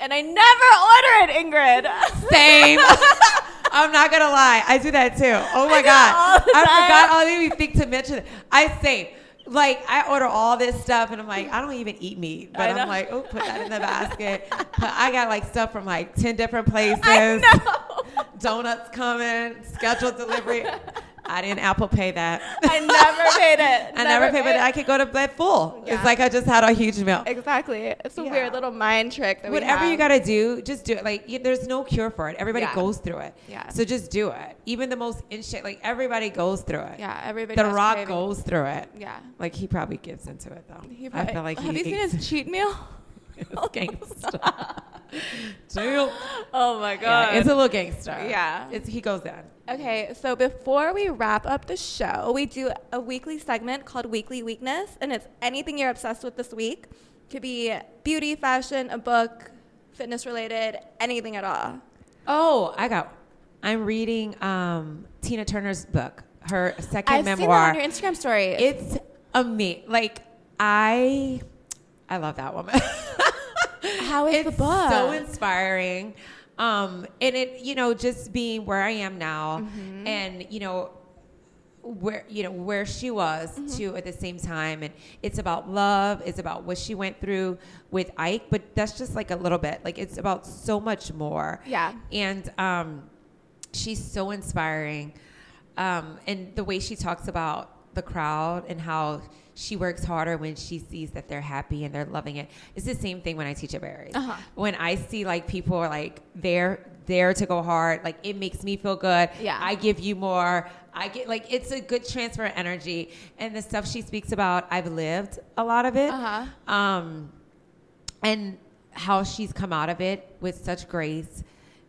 And I never order it, Ingrid. Same. I'm not going to lie. I do that too. Oh my God. I forgot. I didn't even think to mention it. Like, I order all this stuff, and I'm like, I don't even eat meat. But I'm like, oh, put that in the basket. But I got, like, stuff from, like, 10 different places. I know. Donuts coming, scheduled delivery. I didn't Apple Pay that. I never paid it. I never paid it. I could go to bed full. Yeah. It's like I just had a huge meal. Exactly. It's a weird little mind trick that Whatever you got to do, just do it. Like, there's no cure for it. Everybody goes through it. Yeah. So just do it. Even the most everybody goes through it. Yeah, everybody. The Rock goes through it. Yeah. Like, he probably gives into it, though. I feel like have you seen his cheat meal? It's gangster. Oh, my God. Yeah, it's a little gangster. Yeah. He goes in. Okay, so before we wrap up the show, we do a weekly segment called Weekly Weakness, and it's anything you're obsessed with this week. It could be beauty, fashion, a book, fitness-related, anything at all. Oh, I'm reading Tina Turner's book, her second memoir. I've seen that on your Instagram story. It's amazing. Like, I love that woman. How is the book? It's so inspiring. And it, just being where I am now mm-hmm. and, where she was mm-hmm. too at the same time. And it's about love. It's about what she went through with Ike, but that's just like a little bit, like it's about so much more. Yeah. And, she's so inspiring. And the way she talks about the crowd and how she works harder when she sees that they're happy and they're loving it. It's the same thing when I teach at Barry's. Uh-huh. When I see like people are like they're there to go hard, like it makes me feel good. Yeah. I give you more. I get like it's a good transfer of energy. And the stuff she speaks about, I've lived a lot of it. Uh-huh. And how she's come out of it with such grace.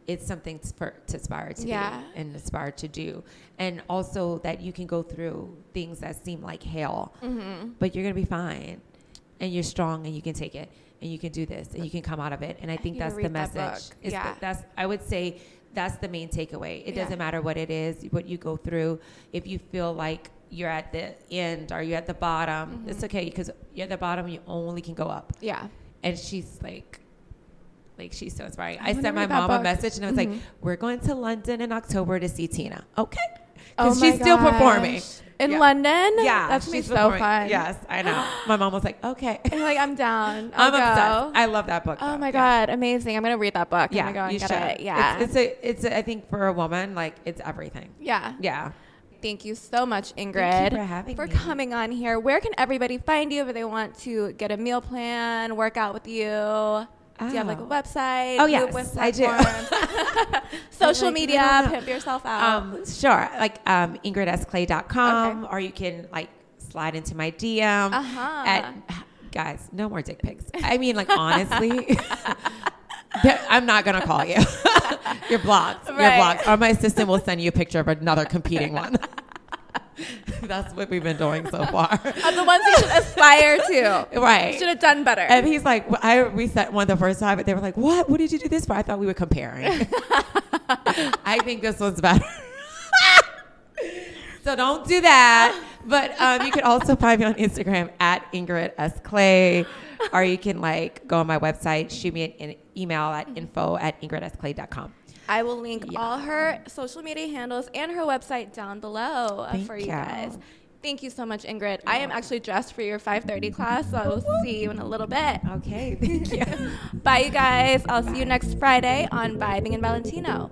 It's something to aspire to yeah. be and aspire to do. And also that you can go through things that seem like hell, mm-hmm. but you're going to be fine and you're strong and you can take it and you can do this and you can come out of it. And I think that's the message. Yeah. That's, I would say that's the main takeaway. It yeah. doesn't matter what it is, what you go through. If you feel like you're at the end or you're at the bottom, mm-hmm. it's okay because you're at the bottom, you only can go up. Yeah. And she's like she's so inspiring. I sent my mom a message and I was mm-hmm. like, we're going to London in October to see Tina. Okay. Because she's still performing. In yeah. London? Yeah. That's going to be so fun. Yes, I know. My mom was like, okay. And like, I'm down. I'm obsessed. I love that book. Though. Oh my God. Yeah. Amazing. I'm going to read that book. Yeah. I'm going to go and get it. Yeah. It's I think for a woman, like it's everything. Yeah. Yeah. Thank you so much, Ingrid. Thank you for having me. For coming on here. Where can everybody find you if they want to get a meal plan, work out with you? Oh. Do you have like a website? Oh, yes, I do. Social media, pimp yourself out. Sure. Like IngridSClay.com okay. or you can like slide into my DM. Uh-huh. Guys, no more dick pics. I mean, like honestly, I'm not going to call you. You're blocked. Right. You're blocked. Or my assistant will send you a picture of another competing one. That's what we've been doing so far. Of the ones we should aspire to. Right. Should have done better. And he's like, I reset one the first time, but they were like, what? What did you do this for? I thought we were comparing. I think this one's better. So don't do that. But you can also find me on Instagram at IngridSClay. Or you can like go on my website, shoot me an email at info@ingridsclay.com. I will link yeah. all her social media handles and her website down below for you guys. Thank you so much, Ingrid. Yeah. I am actually dressed for your 5:30 class, so I will see you in a little bit. Okay, thank you. Bye, you guys. I'll see you next Friday on Vibing in Valentino.